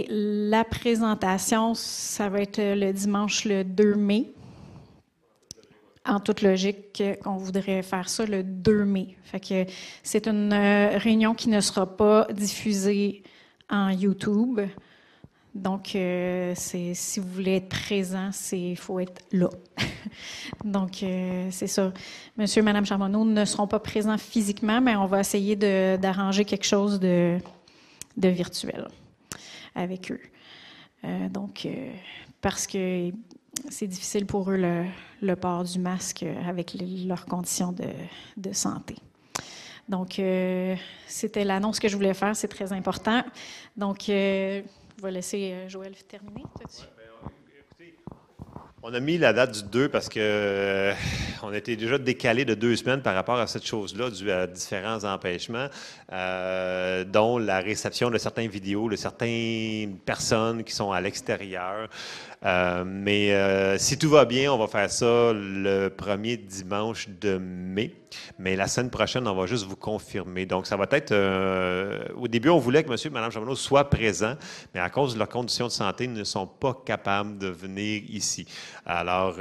la présentation, ça va être le dimanche le 2 mai. En toute logique, on voudrait faire ça le 2 mai. Fait que c'est une réunion qui ne sera pas diffusée en YouTube. Donc, si vous voulez être présent, il faut être là. Donc, c'est ça. Monsieur et madame Charbonneau ne seront pas présents physiquement, mais on va essayer d'arranger quelque chose de virtuel avec eux. Parce que c'est difficile pour eux le port du masque avec leurs conditions de santé. Donc, c'était l'annonce que je voulais faire. C'est très important. Donc... je vais laisser Joël terminer. Écoutez, on a mis la date du 2 parce qu'on était déjà décalé de 2 semaines par rapport à cette chose-là, dû à différents empêchements, dont la réception de certaines vidéos, de certaines personnes qui sont à l'extérieur. Si tout va bien, on va faire ça le premier dimanche de mai. Mais la semaine prochaine, on va juste vous confirmer. Donc, ça va être... au début, on voulait que monsieur et madame Charbonneau soient présents, mais à cause de leurs conditions de santé, ils ne sont pas capables de venir ici. Alors,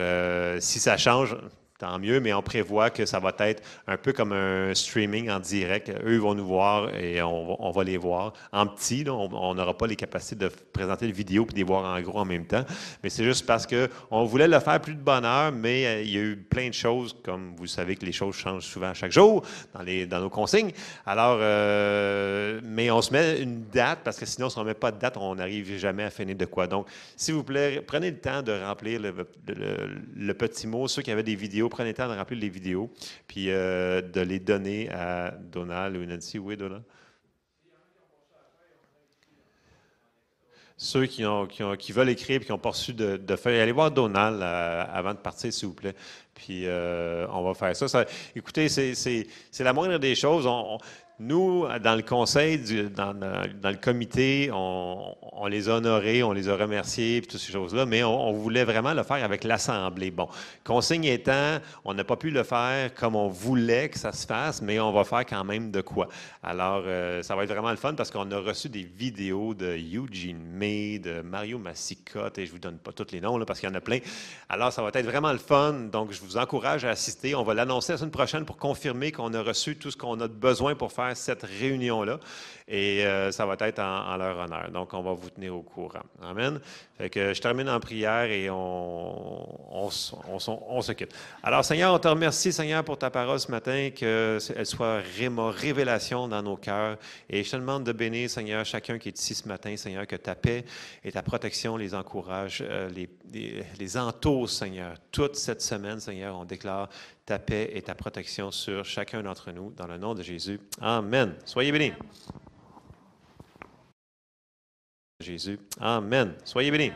si ça change... tant mieux, mais on prévoit que ça va être un peu comme un streaming en direct. Eux vont nous voir et on va les voir. En petit, là, on n'aura pas les capacités de présenter les vidéos et de les voir en gros en même temps. Mais c'est juste parce qu'on voulait le faire plus de bonne heure, mais il y a eu plein de choses, comme vous savez que les choses changent souvent à chaque jour dans nos consignes. Alors, mais on se met une date, parce que sinon, si on ne met pas de date, on n'arrive jamais à finir de quoi. Donc, s'il vous plaît, prenez le temps de remplir le petit mot. Ceux qui avaient des vidéos, prenez le temps de remplir les vidéos, puis de les donner à Donald ou Nancy. Oui, Donald? Ceux qui veulent écrire et qui n'ont pas reçu de feuilles, allez voir Donald avant de partir, s'il vous plaît. Puis on va faire ça. Écoutez, c'est la moindre des choses. Nous, dans le conseil, dans le comité, on les a honorés, on les a remerciés, et toutes ces choses-là, mais on voulait vraiment le faire avec l'Assemblée. Bon, consigne étant, on n'a pas pu le faire comme on voulait que ça se fasse, mais on va faire quand même de quoi. Alors, ça va être vraiment le fun parce qu'on a reçu des vidéos de Eugene May, de Mario Massicotte, et je ne vous donne pas tous les noms là, parce qu'il y en a plein. Alors, ça va être vraiment le fun, donc je vous encourage à assister. On va l'annoncer la semaine prochaine pour confirmer qu'on a reçu tout ce qu'on a de besoin pour faire cette réunion-là, et ça va être en leur honneur. Donc, on va vous tenir au courant. Amen. Fait que je termine en prière et on se quitte. Alors, Seigneur, on te remercie, Seigneur, pour ta parole ce matin, qu'elle soit révélation dans nos cœurs. Et je te demande de bénir, Seigneur, chacun qui est ici ce matin, Seigneur, que ta paix et ta protection les encouragent, les entoure, Seigneur. Toute cette semaine, Seigneur, on déclare ta paix et ta protection sur chacun d'entre nous, dans le nom de Jésus. Amen. Soyez bénis. Jésus. Amen. Soyez bénis.